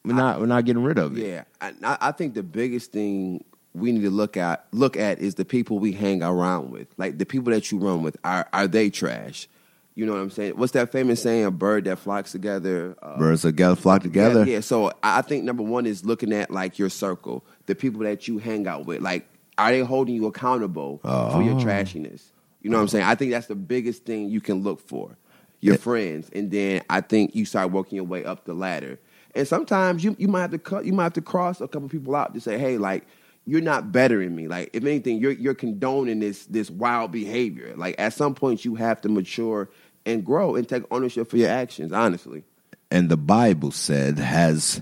not getting rid of it. Yeah, I think the biggest thing we need to look at is the people we hang around with. Like the people that you run with, are they trash? You know what I'm saying? What's that famous saying? A bird that flocks together. Birds that flock together. Yeah. So I think number one is looking at like your circle, the people that you hang out with. Like, are they holding you accountable for your trashiness? You know what I'm saying? I think that's the biggest thing you can look for, your friends, and then I think you start working your way up the ladder. And sometimes you might have to cross a couple people out to say, hey, like, you're not bettering me. Like, if anything, you're condoning this wild behavior. Like, at some point, you have to mature and grow and take ownership for your actions, honestly. And the Bible said, as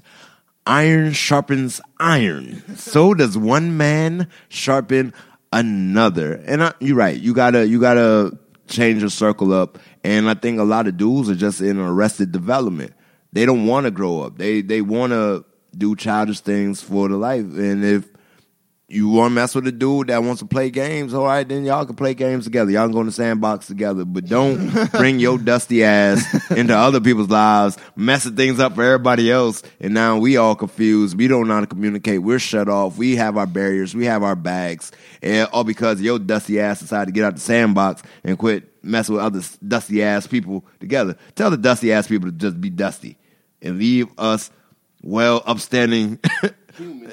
iron sharpens iron, so does one man sharpen another. And you're right. You gotta change your circle up. And I think a lot of dudes are just in arrested development. They don't want to grow up. They want to do childish things for the life. And if you want to mess with a dude that wants to play games, all right, then y'all can play games together. Y'all can go in the sandbox together. But don't bring your dusty ass into other people's lives, messing things up for everybody else. And now we all confused. We don't know how to communicate. We're shut off. We have our barriers. We have our bags. And all because your dusty ass decided to get out the sandbox and quit messing with other dusty ass people together. Tell the dusty ass people to just be dusty and leave us well upstanding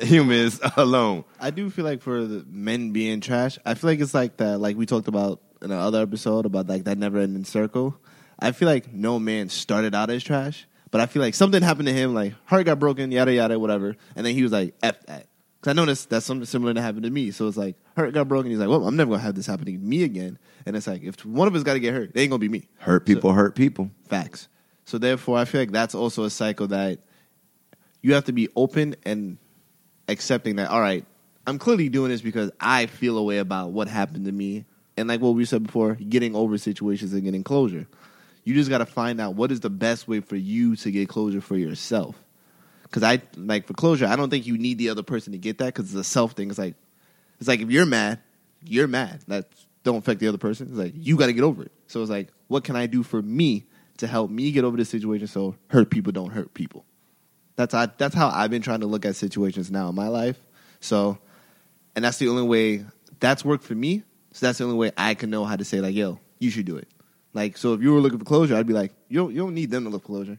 humans alone. I do feel like for the men being trash, I feel like it's like that, like we talked about in the other episode about like that never ending circle. I feel like no man started out as trash, but I feel like something happened to him, like heart got broken, yada yada, whatever, and then he was like, F that. Because I noticed that's something similar that happened to me. So it's like, heart got broken, he's like, well, I'm never going to have this happening to me again. And it's like, if one of us got to get hurt, it ain't going to be me. Hurt people. Facts. So therefore, I feel like that's also a cycle that you have to be open and accepting that, all right, I'm clearly doing this because I feel a way about what happened to me. And like what we said before, getting over situations and getting closure. You just got to find out what is the best way for you to get closure for yourself. Because I, like, for closure, I don't think you need the other person to get that because it's a self thing. It's like if you're mad, you're mad. That don't affect the other person. It's like, you got to get over it. So it's like, what can I do for me to help me get over this situation so hurt people don't hurt people? That's how I've been trying to look at situations now in my life. So, and that's the only way that's worked for me. So that's the only way I can know how to say, like, yo, you should do it. Like, so if you were looking for closure, I'd be like, you don't need them to look for closure.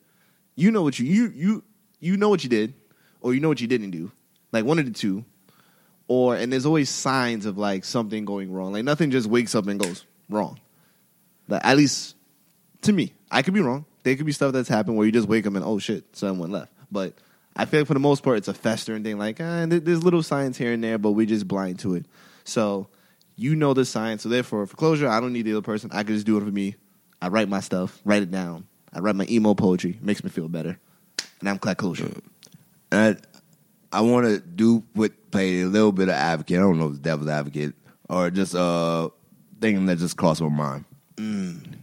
You know what you know what you did, or you know what you didn't do. Like, one of the two. Or, and there's always signs of like something going wrong. Like, nothing just wakes up and goes wrong. Like, at least to me, I could be wrong. There could be stuff that's happened where you just wake up and, oh shit, someone left. But I feel like for the most part, it's a festering thing. Like, there's little signs here and there, but we're just blind to it. So you know the signs. So therefore, for closure, I don't need the other person. I can just do it for me. I write my stuff, write it down. I write my emo poetry. It makes me feel better. And I'm glad closure. And I want to play a little bit of advocate. I don't know if it's devil's advocate or just a thing that just crossed my mind.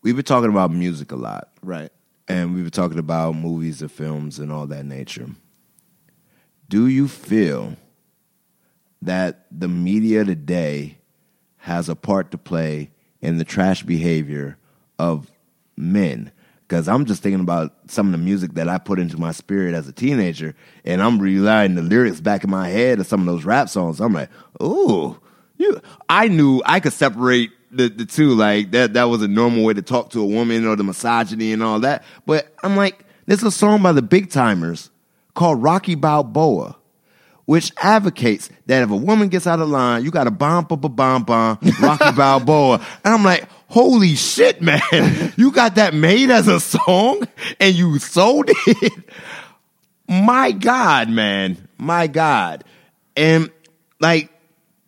We've been talking about music a lot. Right. And we were talking about movies and films and all that nature. Do you feel that the media today has a part to play in the trash behavior of men? Because I'm just thinking about some of the music that I put into my spirit as a teenager, and I'm relying the lyrics back in my head of some of those rap songs. I'm like, ooh, I knew I could separate the two, like that was a normal way to talk to a woman, or the misogyny and all that. But I'm like, there's a song by the Big Timers called Rocky Balboa, which advocates that if a woman gets out of line, you got to bomb, ba ba bomb, bomb, Rocky Balboa. And I'm like, holy shit, man, you got that made as a song and you sold it? My God, man, my God. And like,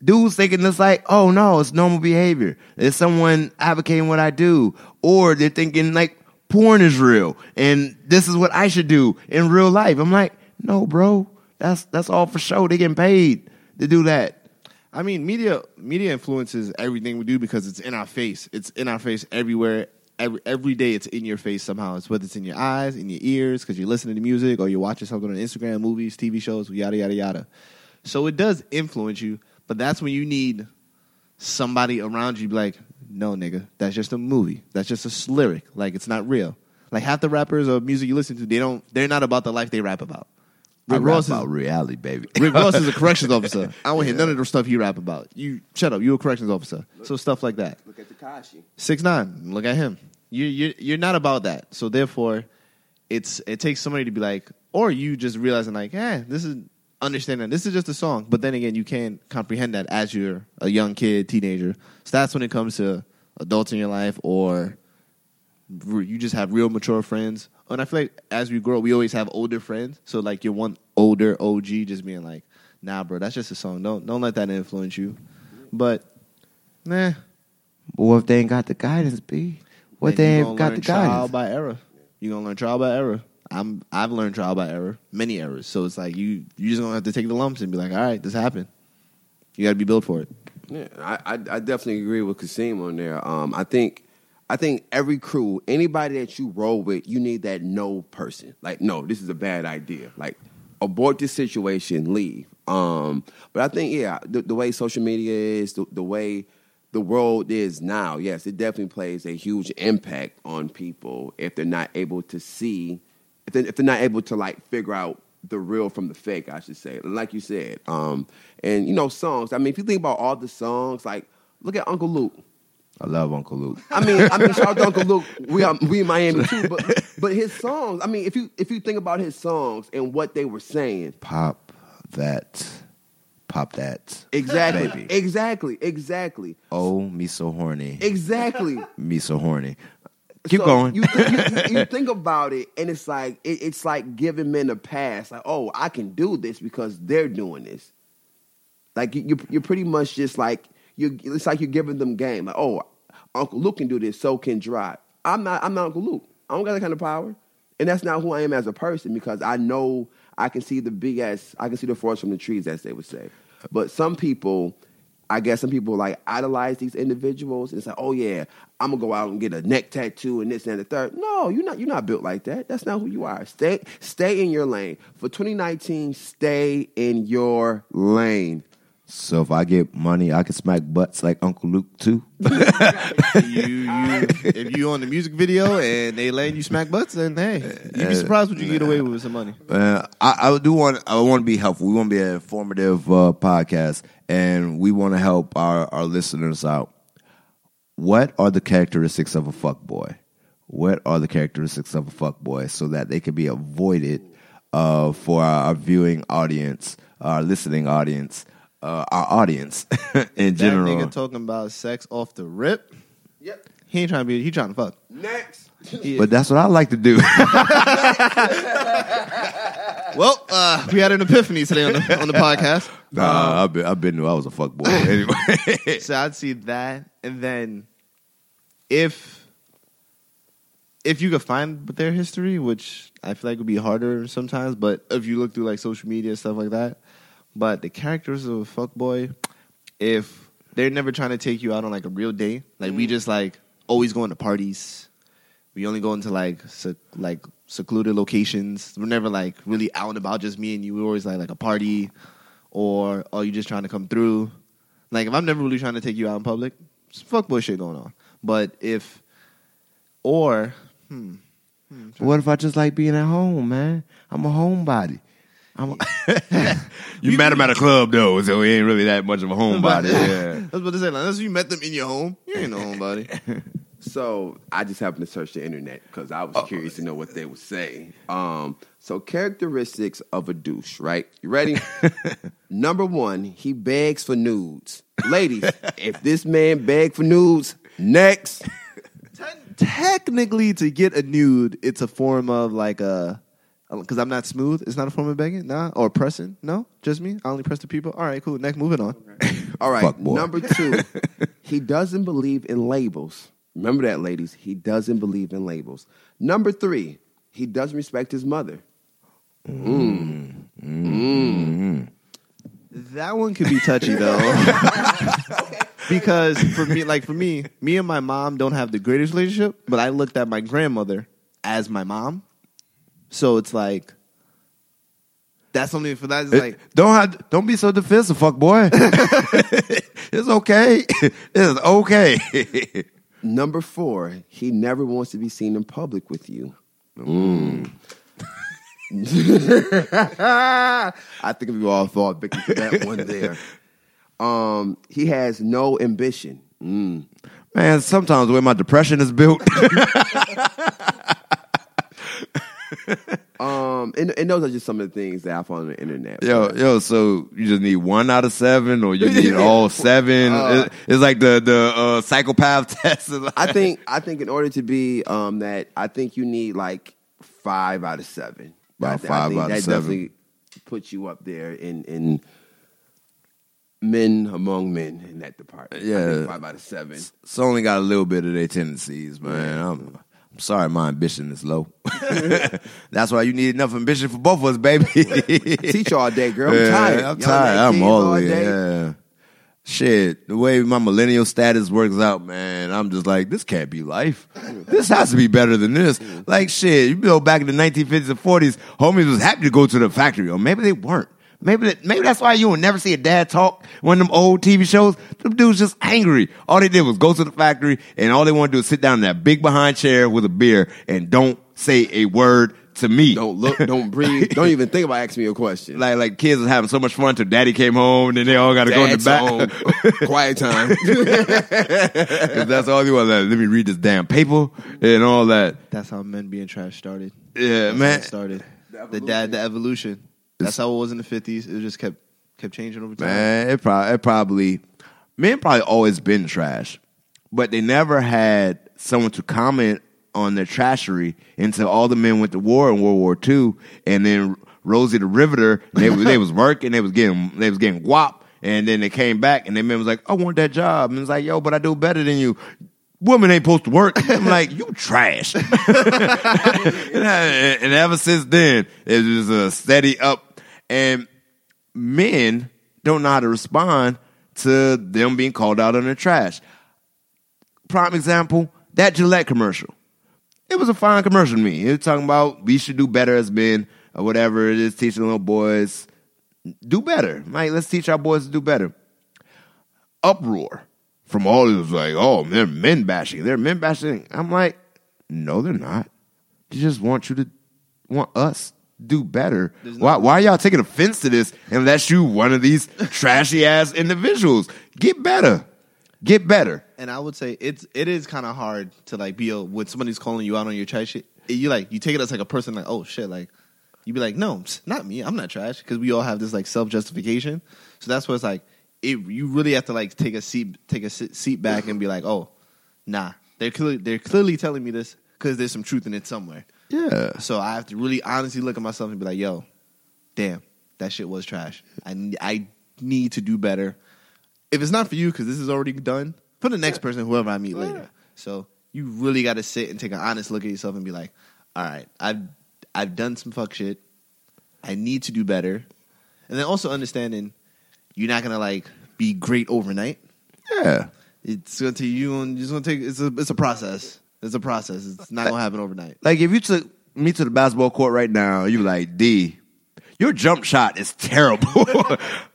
dudes thinking it's like, oh, no, it's normal behavior. There's someone advocating what I do. Or they're thinking, like, porn is real, and this is what I should do in real life. I'm like, no, bro, that's all for show. They're getting paid to do that. I mean, media influences everything we do because it's in our face. It's in our face everywhere. Every day it's in your face somehow. It's whether it's in your eyes, in your ears, because you're listening to music, or you're watching something on Instagram, movies, TV shows, yada, yada, yada. So it does influence you. But that's when you need somebody around you to be like, No, nigga. That's just a movie. That's just a lyric. Like, it's not real. Like, half the rappers or music you listen to, they're not about the life they rap about. Rick Ross rap about reality, baby. Rick Ross is a corrections officer. I don't hear none of the stuff you rap about. You shut up. You a corrections officer. Look, so stuff like that. Look at Tekashi. 6ix9ine. Look at him. You're not about that. So therefore, it takes somebody to be like, or you just realizing like, this is understanding. This is just a song. But then again, you can't comprehend that as you're a young kid, teenager. So that's when it comes to adults in your life, or you just have real mature friends. And I feel like as we grow, we always have older friends. So, like, your one older OG just being like, nah, bro, that's just a song. Don't let that influence you. But, nah. But what if they ain't got the guidance, B? What if they ain't got the guidance? Trial by error. You're going to learn trial by error. I've learned trial by error. Many errors. So, it's like, you just going to have to take the lumps and be like, all right, this happened. You got to be built for it. Yeah, I definitely agree with Kasim on there. I think every crew, anybody that you roll with, you need that no person. Like, no, this is a bad idea. Like, abort this situation, leave. But I think, the way social media is, the way the world is now, yes, it definitely plays a huge impact on people if they're not able to see, if they're not able to, like, figure out the real from the fake, I should say. Like you said. And, songs. I mean, if you think about all the songs, like, look at Uncle Luke. I love Uncle Luke. I mean, shout out to Uncle Luke. We in Miami too, but his songs. I mean, if you think about his songs and what they were saying, pop that, exactly, baby. exactly. Oh, me so horny, exactly, me so horny. Keep going. You think about it, and it's like it's like giving men a pass. Like, oh, I can do this because they're doing this. Like you're pretty much just like. It's like you're giving them game. Like, oh, Uncle Luke can do this, so can Dry. I'm not Uncle Luke. I don't got that kind of power. And that's not who I am as a person because I know I can see the BS. I can see the forest from the trees, as they would say. But some people like idolize these individuals. And it's like, oh, yeah, I'm going to go out and get a neck tattoo and this and the third. No, you're not built like that. That's not who you are. Stay in your lane. For 2019, stay in your lane. So if I get money, I can smack butts like Uncle Luke too. If you on the music video and they letting you smack butts, then hey, you'd be surprised what you get away with some money. I want to be helpful. We want to be an informative podcast, and we want to help our listeners out. What are the characteristics of a fuckboy? So that they can be avoided for our viewing audience, our listening audience. Our audience in general. That nigga talking about sex off the rip. Yep. He ain't trying to be. He trying to fuck. Next. But that's what I like to do. Well, we had an epiphany today on the podcast. Nah, I knew I was a fuck boy anyway. So I'd see that, and then if you could find their history, which I feel like would be harder sometimes, but if you look through like social media and stuff like that. But the characters of a fuckboy, if they're never trying to take you out on like a real date, like we just like always going to parties, we only go into like secluded locations. We're never like really out and about, just me and you. We're always like a party, or oh, you just trying to come through. Like if I'm never really trying to take you out in public, it's fuckboy shit going on. But if or what if I just like being at home, man? I'm a homebody. You met him at a club though, so he ain't really that much of a homebody. Yeah. I was about to say, like, unless you met them in your home, you ain't no homebody. So I just happened to search the internet because I was curious to know what they would say. So characteristics of a douche, right? You ready? Number one, he begs for nudes. Ladies, if this man begs for nudes, next. Technically, to get a nude, it's a form of like a. Because I'm not smooth. It's not a form of begging? Nah. Or pressing? No? Just me? I only press the people? All right, cool. Next, moving on. All right. Number two, he doesn't believe in labels. Remember that, ladies. He doesn't believe in labels. Number three, he doesn't respect his mother. That one could be touchy, though. Okay. Because for me and my mom don't have the greatest relationship, but I looked at my grandmother as my mom. So it's like that's something for that. It's like don't be so defensive, fuck boy. It's okay. It's okay. Number 4, he never wants to be seen in public with you. Mm. I think we all thought Vicky for that one there. He has no ambition. Mm. Man, sometimes the way my depression is built. And those are just some of the things that I found on the internet. Yo, so you just need 1 out of 7, or you need all 7? It's like the psychopath test. I think in order to be that, I think you need like 5 out of 7. About 5 out of 7 definitely puts you up there in men among men in that department. Yeah, 5 out of 7. It's only got a little bit of their tendencies, man. Yeah. I'm sorry, my ambition is low. That's why you need enough ambition for both of us, baby. Teach all day, girl. I'm tired. I'm all day. Yeah. Shit, the way my millennial status works out, man, I'm just like, this can't be life. This has to be better than this. Like, shit, you know, back in the 1950s and 40s, homies was happy to go to the factory, or maybe they weren't. Maybe that's why you will never see a dad talk one of them old TV shows. Them dudes just angry. All they did was go to the factory, and all they want to do is sit down in that big behind chair with a beer and don't say a word to me. Don't look, don't breathe, don't even think about asking me a question. Like kids was having so much fun till daddy came home, and then they all got to go in the back. Home. Quiet time. Because that's all you want. Like, let me read this damn paper and all that. That's how men being trash started. Yeah, that's man. Started. The evolution. That's how it was in the 50s. It just kept changing over time. Man, men probably always been trash, but they never had someone to comment on their trashery until all the men went to war in World War II, and then Rosie the Riveter, they was working, they was getting guap, and then they came back, and their men was like, I want that job, and it's like, yo, but I do better than you. Women ain't supposed to work. I'm like, you trash. And ever since then, it was a steady up. And men don't know how to respond to them being called out on their trash. Prime example, that Gillette commercial. It was a fine commercial to me. It was talking about we should do better as men or whatever it is, teaching little boys, do better. Like, let's teach our boys to do better. Uproar from all of us, like, oh, they're men bashing. They're men bashing. I'm like, no, they're not. They just want us do better. Why are y'all taking offense to this unless you one of these trashy ass individuals? Get better. And I would say it is kind of hard to like be when somebody's calling you out on your trash shit. You take it as like a person, like, oh shit, like you be like, no, not me, I'm not trash, because we all have this like self justification. So that's where it's like you really have to like take a seat back and be like, oh, nah, they're clearly telling me this because there's some truth in it somewhere. Yeah. So I have to really honestly look at myself and be like, yo, damn, that shit was trash. I need to do better. If it's not for you, because this is already done, for the next person, whoever I meet later. So you really got to sit and take an honest look at yourself and be like, all right, I've done some fuck shit. I need to do better. And then also understanding you're not going to like be great overnight. Yeah. It's going to take you and just going to take, it's a process. It's a process. It's not going to happen overnight. Like, if you took me to the basketball court right now, you like, D, your jump shot is terrible.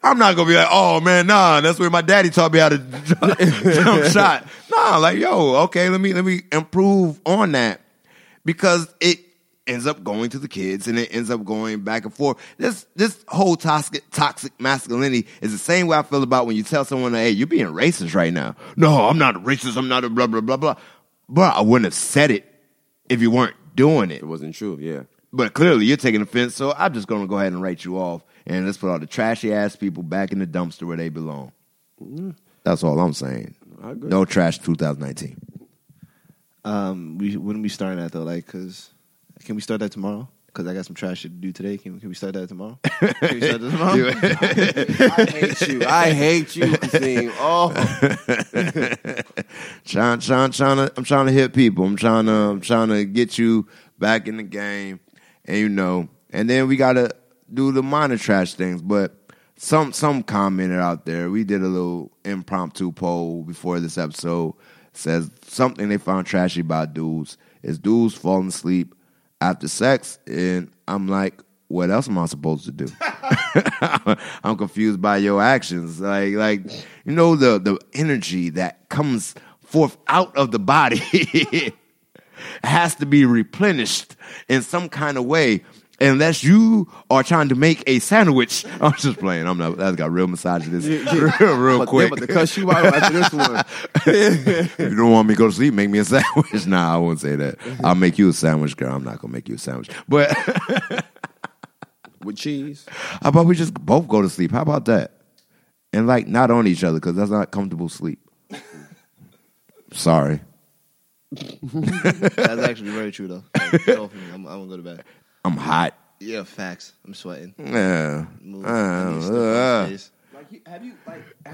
I'm not going to be like, oh, man, nah, that's where my daddy taught me how to jump shot. Nah, like, yo, okay, let me improve on that, because it ends up going to the kids, and it ends up going back and forth. This whole toxic masculinity is the same way I feel about when you tell someone, hey, you're being racist right now. No, I'm not racist. I'm not a blah, blah, blah, blah. Bro, I wouldn't have said it if you weren't doing it. It wasn't true, yeah. But clearly you're taking offense, so I'm just going to go ahead and write you off. And let's put all the trashy-ass people back in the dumpster where they belong. Yeah. That's all I'm saying. I agree. No trash 2019. When are we starting that, though? Like, because can we start that tomorrow? Because I got some trash shit to do today. Can we start that tomorrow? Can we start that tomorrow? I hate you. I hate you, Christine. Oh, I'm trying to hit people. I'm trying to get you back in the game, and you know. And then we gotta do the minor trash things. But some commenter out there, we did a little impromptu poll before this episode. Says something they found trashy about dudes is dudes falling asleep after sex, and I'm like, what else am I supposed to do? I'm confused by your actions. Like you know, the energy that comes forth out of the body has to be replenished in some kind of way. Unless you are trying to make a sandwich. I'm just playing. I'm not. That got real misogynist. Real quick. I'm about to cuss you out after this one. If you don't want me to go to sleep, make me a sandwich. Nah, I won't say that. I'll make you a sandwich, girl. I'm not going to make you a sandwich. But with cheese. How about we just both go to sleep? How about that? And like not on each other, because that's not comfortable sleep. Sorry. That's actually very true, though. Like, I'm going to go to bed. I'm hot. Yeah, facts. I'm sweating. Yeah. Have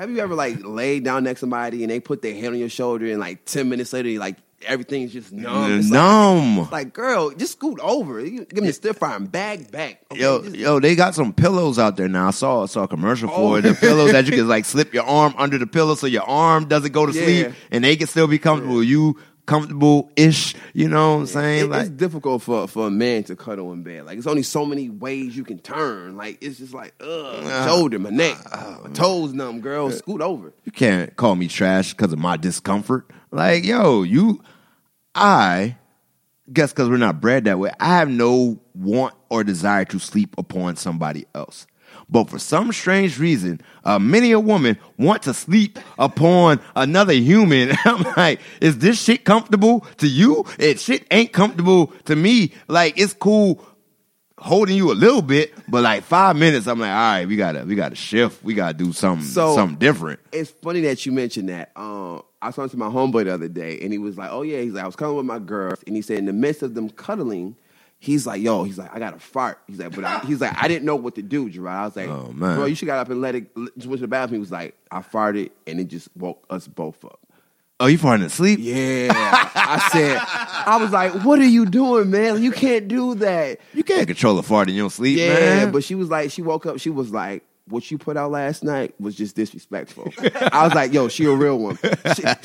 you ever like laid down next to somebody and they put their hand on your shoulder and like 10 minutes later, like everything's just numb. Like, girl, just scoot over. You give me a stiff arm. Back. Okay, yo, they got some pillows out there now. I saw a commercial for it. The pillows that you can like slip your arm under the pillow so your arm doesn't go to sleep and they can still be comfortable. Yeah. You. Comfortable-ish, you know what I'm saying? It's difficult for a man to cuddle in bed. Like, it's only so many ways you can turn. Like, it's just like, my shoulder, my neck, my toes numb, girl. Scoot over. You can't call me trash because of my discomfort. Like, yo, I guess because we're not bred that way, I have no want or desire to sleep upon somebody else. But for some strange reason, many a woman want to sleep upon another human. I'm like, is this shit comfortable to you? It shit ain't comfortable to me. Like, it's cool holding you a little bit, but like 5 minutes, I'm like, all right, we gotta shift. We gotta do something different. It's funny that you mentioned that. I was talking to my homeboy the other day, and he was like, oh yeah, he's like, I was cuddling with my girl, and he said in the midst of them cuddling, he's like, yo, he's like, I got to fart. He's like, but I didn't know what to do, Gerard. I was like, oh, man. Bro, you should got up and just went to the bathroom. He was like, I farted, and it just woke us both up. Oh, you farting asleep? Yeah. I was like, what are you doing, man? You can't do that. You can't control a fart in your sleep, man. Yeah, but she was like, she woke up, she was like, what you put out last night was just disrespectful. I was like, yo, she a real one.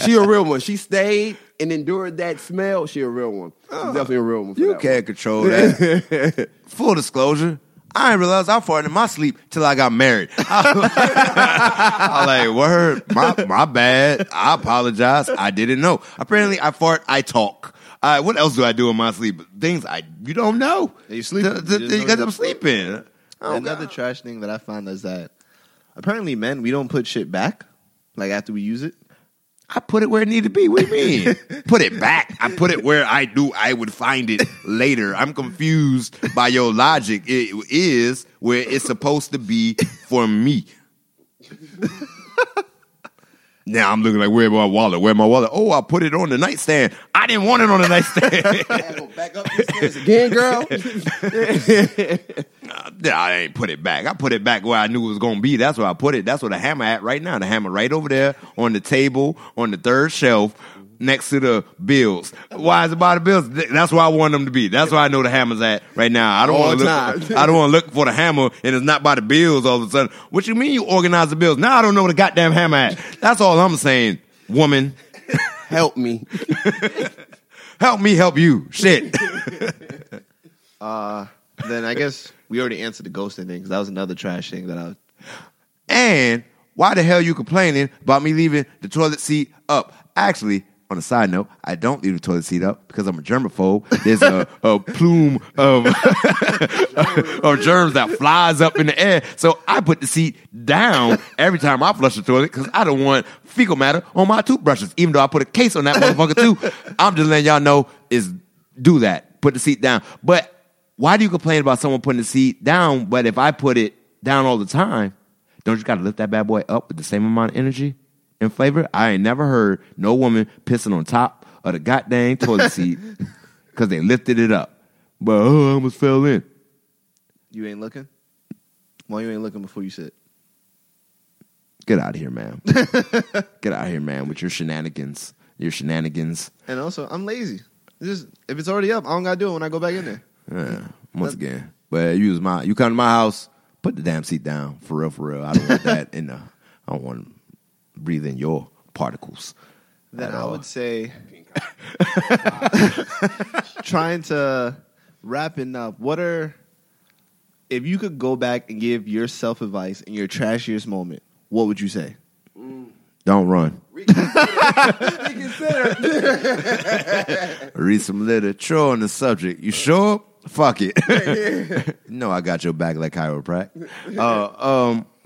She a real one. She stayed and endured that smell. She a real one. She's definitely a real one. You can't control that. Full disclosure, I didn't realize I farted in my sleep till I got married. I was like, word, my bad. I apologize. I didn't know. Apparently, I fart, I talk. What else do I do in my sleep? Things you don't know. You sleep because I'm sleeping. Another trash thing that I found is that apparently men, we don't put shit back, like after we use it. I put it where it needed to be. What do you mean? Put it back. I put it where I knew I would find it later. I'm confused by your logic. It is where it's supposed to be for me. Now I'm looking like, where's my wallet? Where's my wallet? Oh, I put it on the nightstand. I didn't want it on the nightstand. Back up these stairs again, girl. I ain't put it back. I put it back where I knew it was going to be. That's where I put it. That's where the hammer at right now. The hammer right over there on the table, on the third shelf, next to the bills. Why is it by the bills? That's where I want them to be. That's where I know the hammer's at right now. I don't want to look for the hammer and it's not by the bills all of a sudden. What you mean you organize the bills? Now I don't know where the goddamn hammer at. That's all I'm saying, woman. Help me. Help me help you. Shit. Then I guess we already answered the ghosting thing because that was another trash thing that And why the hell are you complaining about me leaving the toilet seat up? Actually, on a side note, I don't leave the toilet seat up because I'm a germaphobe. There's a plume of germs that flies up in the air. So I put the seat down every time I flush the toilet because I don't want fecal matter on my toothbrushes, even though I put a case on that motherfucker too. I'm just letting y'all know do that. Put the seat down. But why do you complain about someone putting the seat down, but if I put it down all the time, don't you got to lift that bad boy up with the same amount of energy and flavor? I ain't never heard no woman pissing on top of the goddamn toilet seat because they lifted it up. But I almost fell in. You ain't looking? Why you ain't looking before you sit? Get out of here, man. Get out of here, man, with your shenanigans. Your shenanigans. And also, I'm lazy. If it's already up, I don't got to do it when I go back in there. Yeah, once again. But you come to my house, put the damn seat down. For real, for real. I don't want that I don't want to breathe in your particles. Then I would say trying to wrapping up, what are If you could go back and give yourself advice in your trashiest moment, what would you say? Don't run. Reconsider. Read some literature on the subject. You sure? Fuck it. No, I got your back like chiropractor.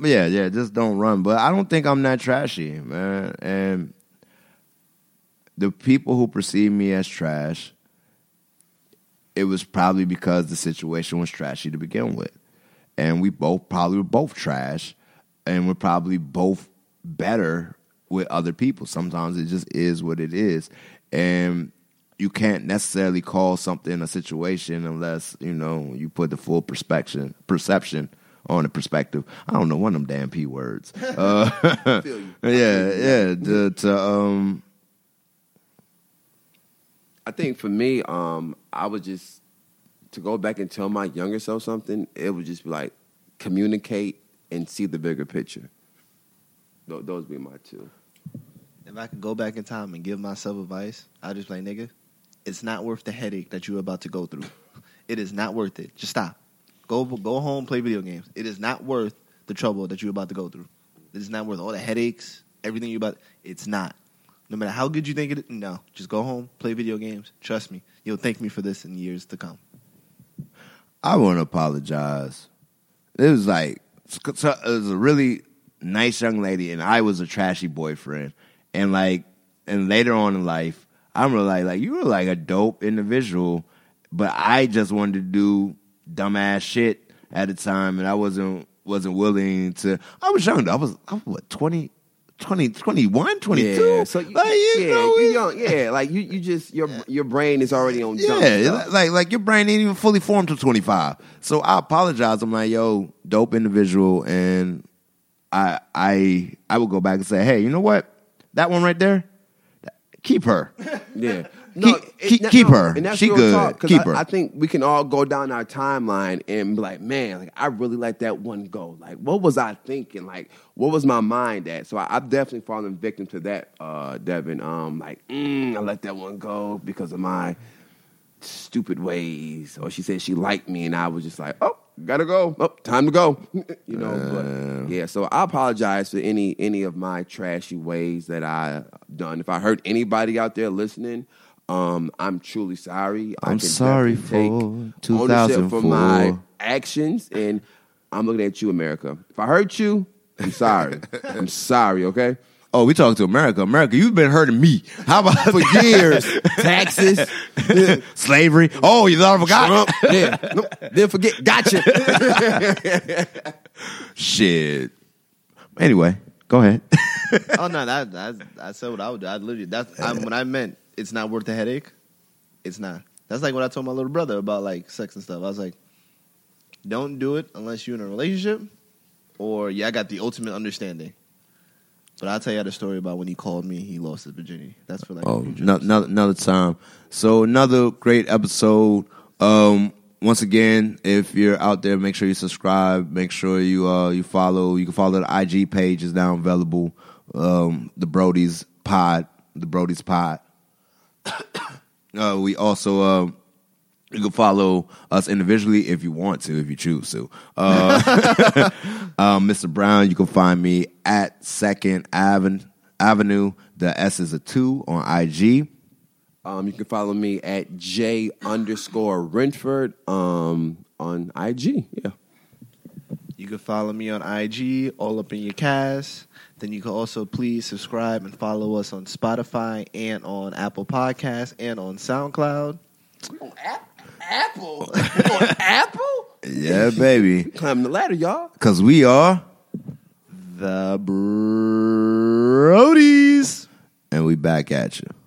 Yeah, just don't run. But I don't think I'm that trashy, man. And the people who perceive me as trash, it was probably because the situation was trashy to begin with. And we both probably were both trash, and we're probably both better with other people. Sometimes it just is what it is. And you can't necessarily call something a situation unless, you know, you put the full perception on the perspective. I don't know one of them damn P words. I feel you. Yeah. I think for me, I would just, to go back and tell my younger self something, it would just be like, communicate and see the bigger picture. Those would be my two. If I could go back in time and give myself advice, I'd just be like, nigga, it's not worth the headache that you're about to go through. It is not worth it. Just stop. Go home, play video games. It is not worth the trouble that you're about to go through. It is not worth all the headaches, everything you're about. It's not. No matter how good you think it is, no. Just go home, play video games. Trust me. You'll thank me for this in years to come. I want to apologize. It was like, it was a really nice young lady, and I was a trashy boyfriend. And like, and later on in life, I'm really like, you were like a dope individual, but I just wanted to do dumbass shit at the time, and I wasn't willing to. I was young though. I was what, 20. 20, 21, 22. Yeah, so you, like, you know, you're young. Yeah, like you just, your brain is already on jump. Yeah, like your brain ain't even fully formed till 25. So I apologize. I'm like, yo, dope individual. And I would go back and say, hey, you know what? That one right there, keep her. Yeah. Keep her. And that's she good. Talk, keep her. I think we can all go down our timeline and be like, man, like I really let that one go. Like, what was I thinking? Like, what was my mind at? So I've definitely fallen victim to that, Devin. I let that one go because of my stupid ways. Or she said she liked me, and I was just like, oh, gotta go. Oh, time to go. You know. But yeah. So I apologize for any of my trashy ways that I done. If I hurt anybody out there listening. I'm truly sorry. I'm sorry for 2004 for my actions, and I'm looking at you, America. If I hurt you, I'm sorry. I'm sorry, okay? Oh, we talking to America. America, you've been hurting me. How about for years? Taxes, slavery. Oh, you thought I forgot? Yeah, nope. Didn't forget. Gotcha. Shit. Anyway, go ahead. Oh no, I said what I would do. I literally when I meant. It's not worth the headache. It's not. That's like what I told my little brother about like sex and stuff. I was like, don't do it unless you're in a relationship or I got the ultimate understanding. But I'll tell you the story about when he called me, he lost his virginity. That's for like another time. So another great episode. Once again, if you're out there, make sure you subscribe. Make sure you you follow. You can follow the IG page is now available. The Brody's Pod. We also you can follow us individually if you want to, if you choose to. Mr. Brown, you can find me at Second Avenue. The S is a 2 on IG. You can follow me at J_Renford on IG. Yeah, you can follow me on IG. All up in your cast. Then you can also please subscribe and follow us on Spotify and on Apple Podcasts and on SoundCloud. On Apple? On Apple? Yeah, baby. Climbing the ladder, y'all. Because we are the Brodies. And we back at you.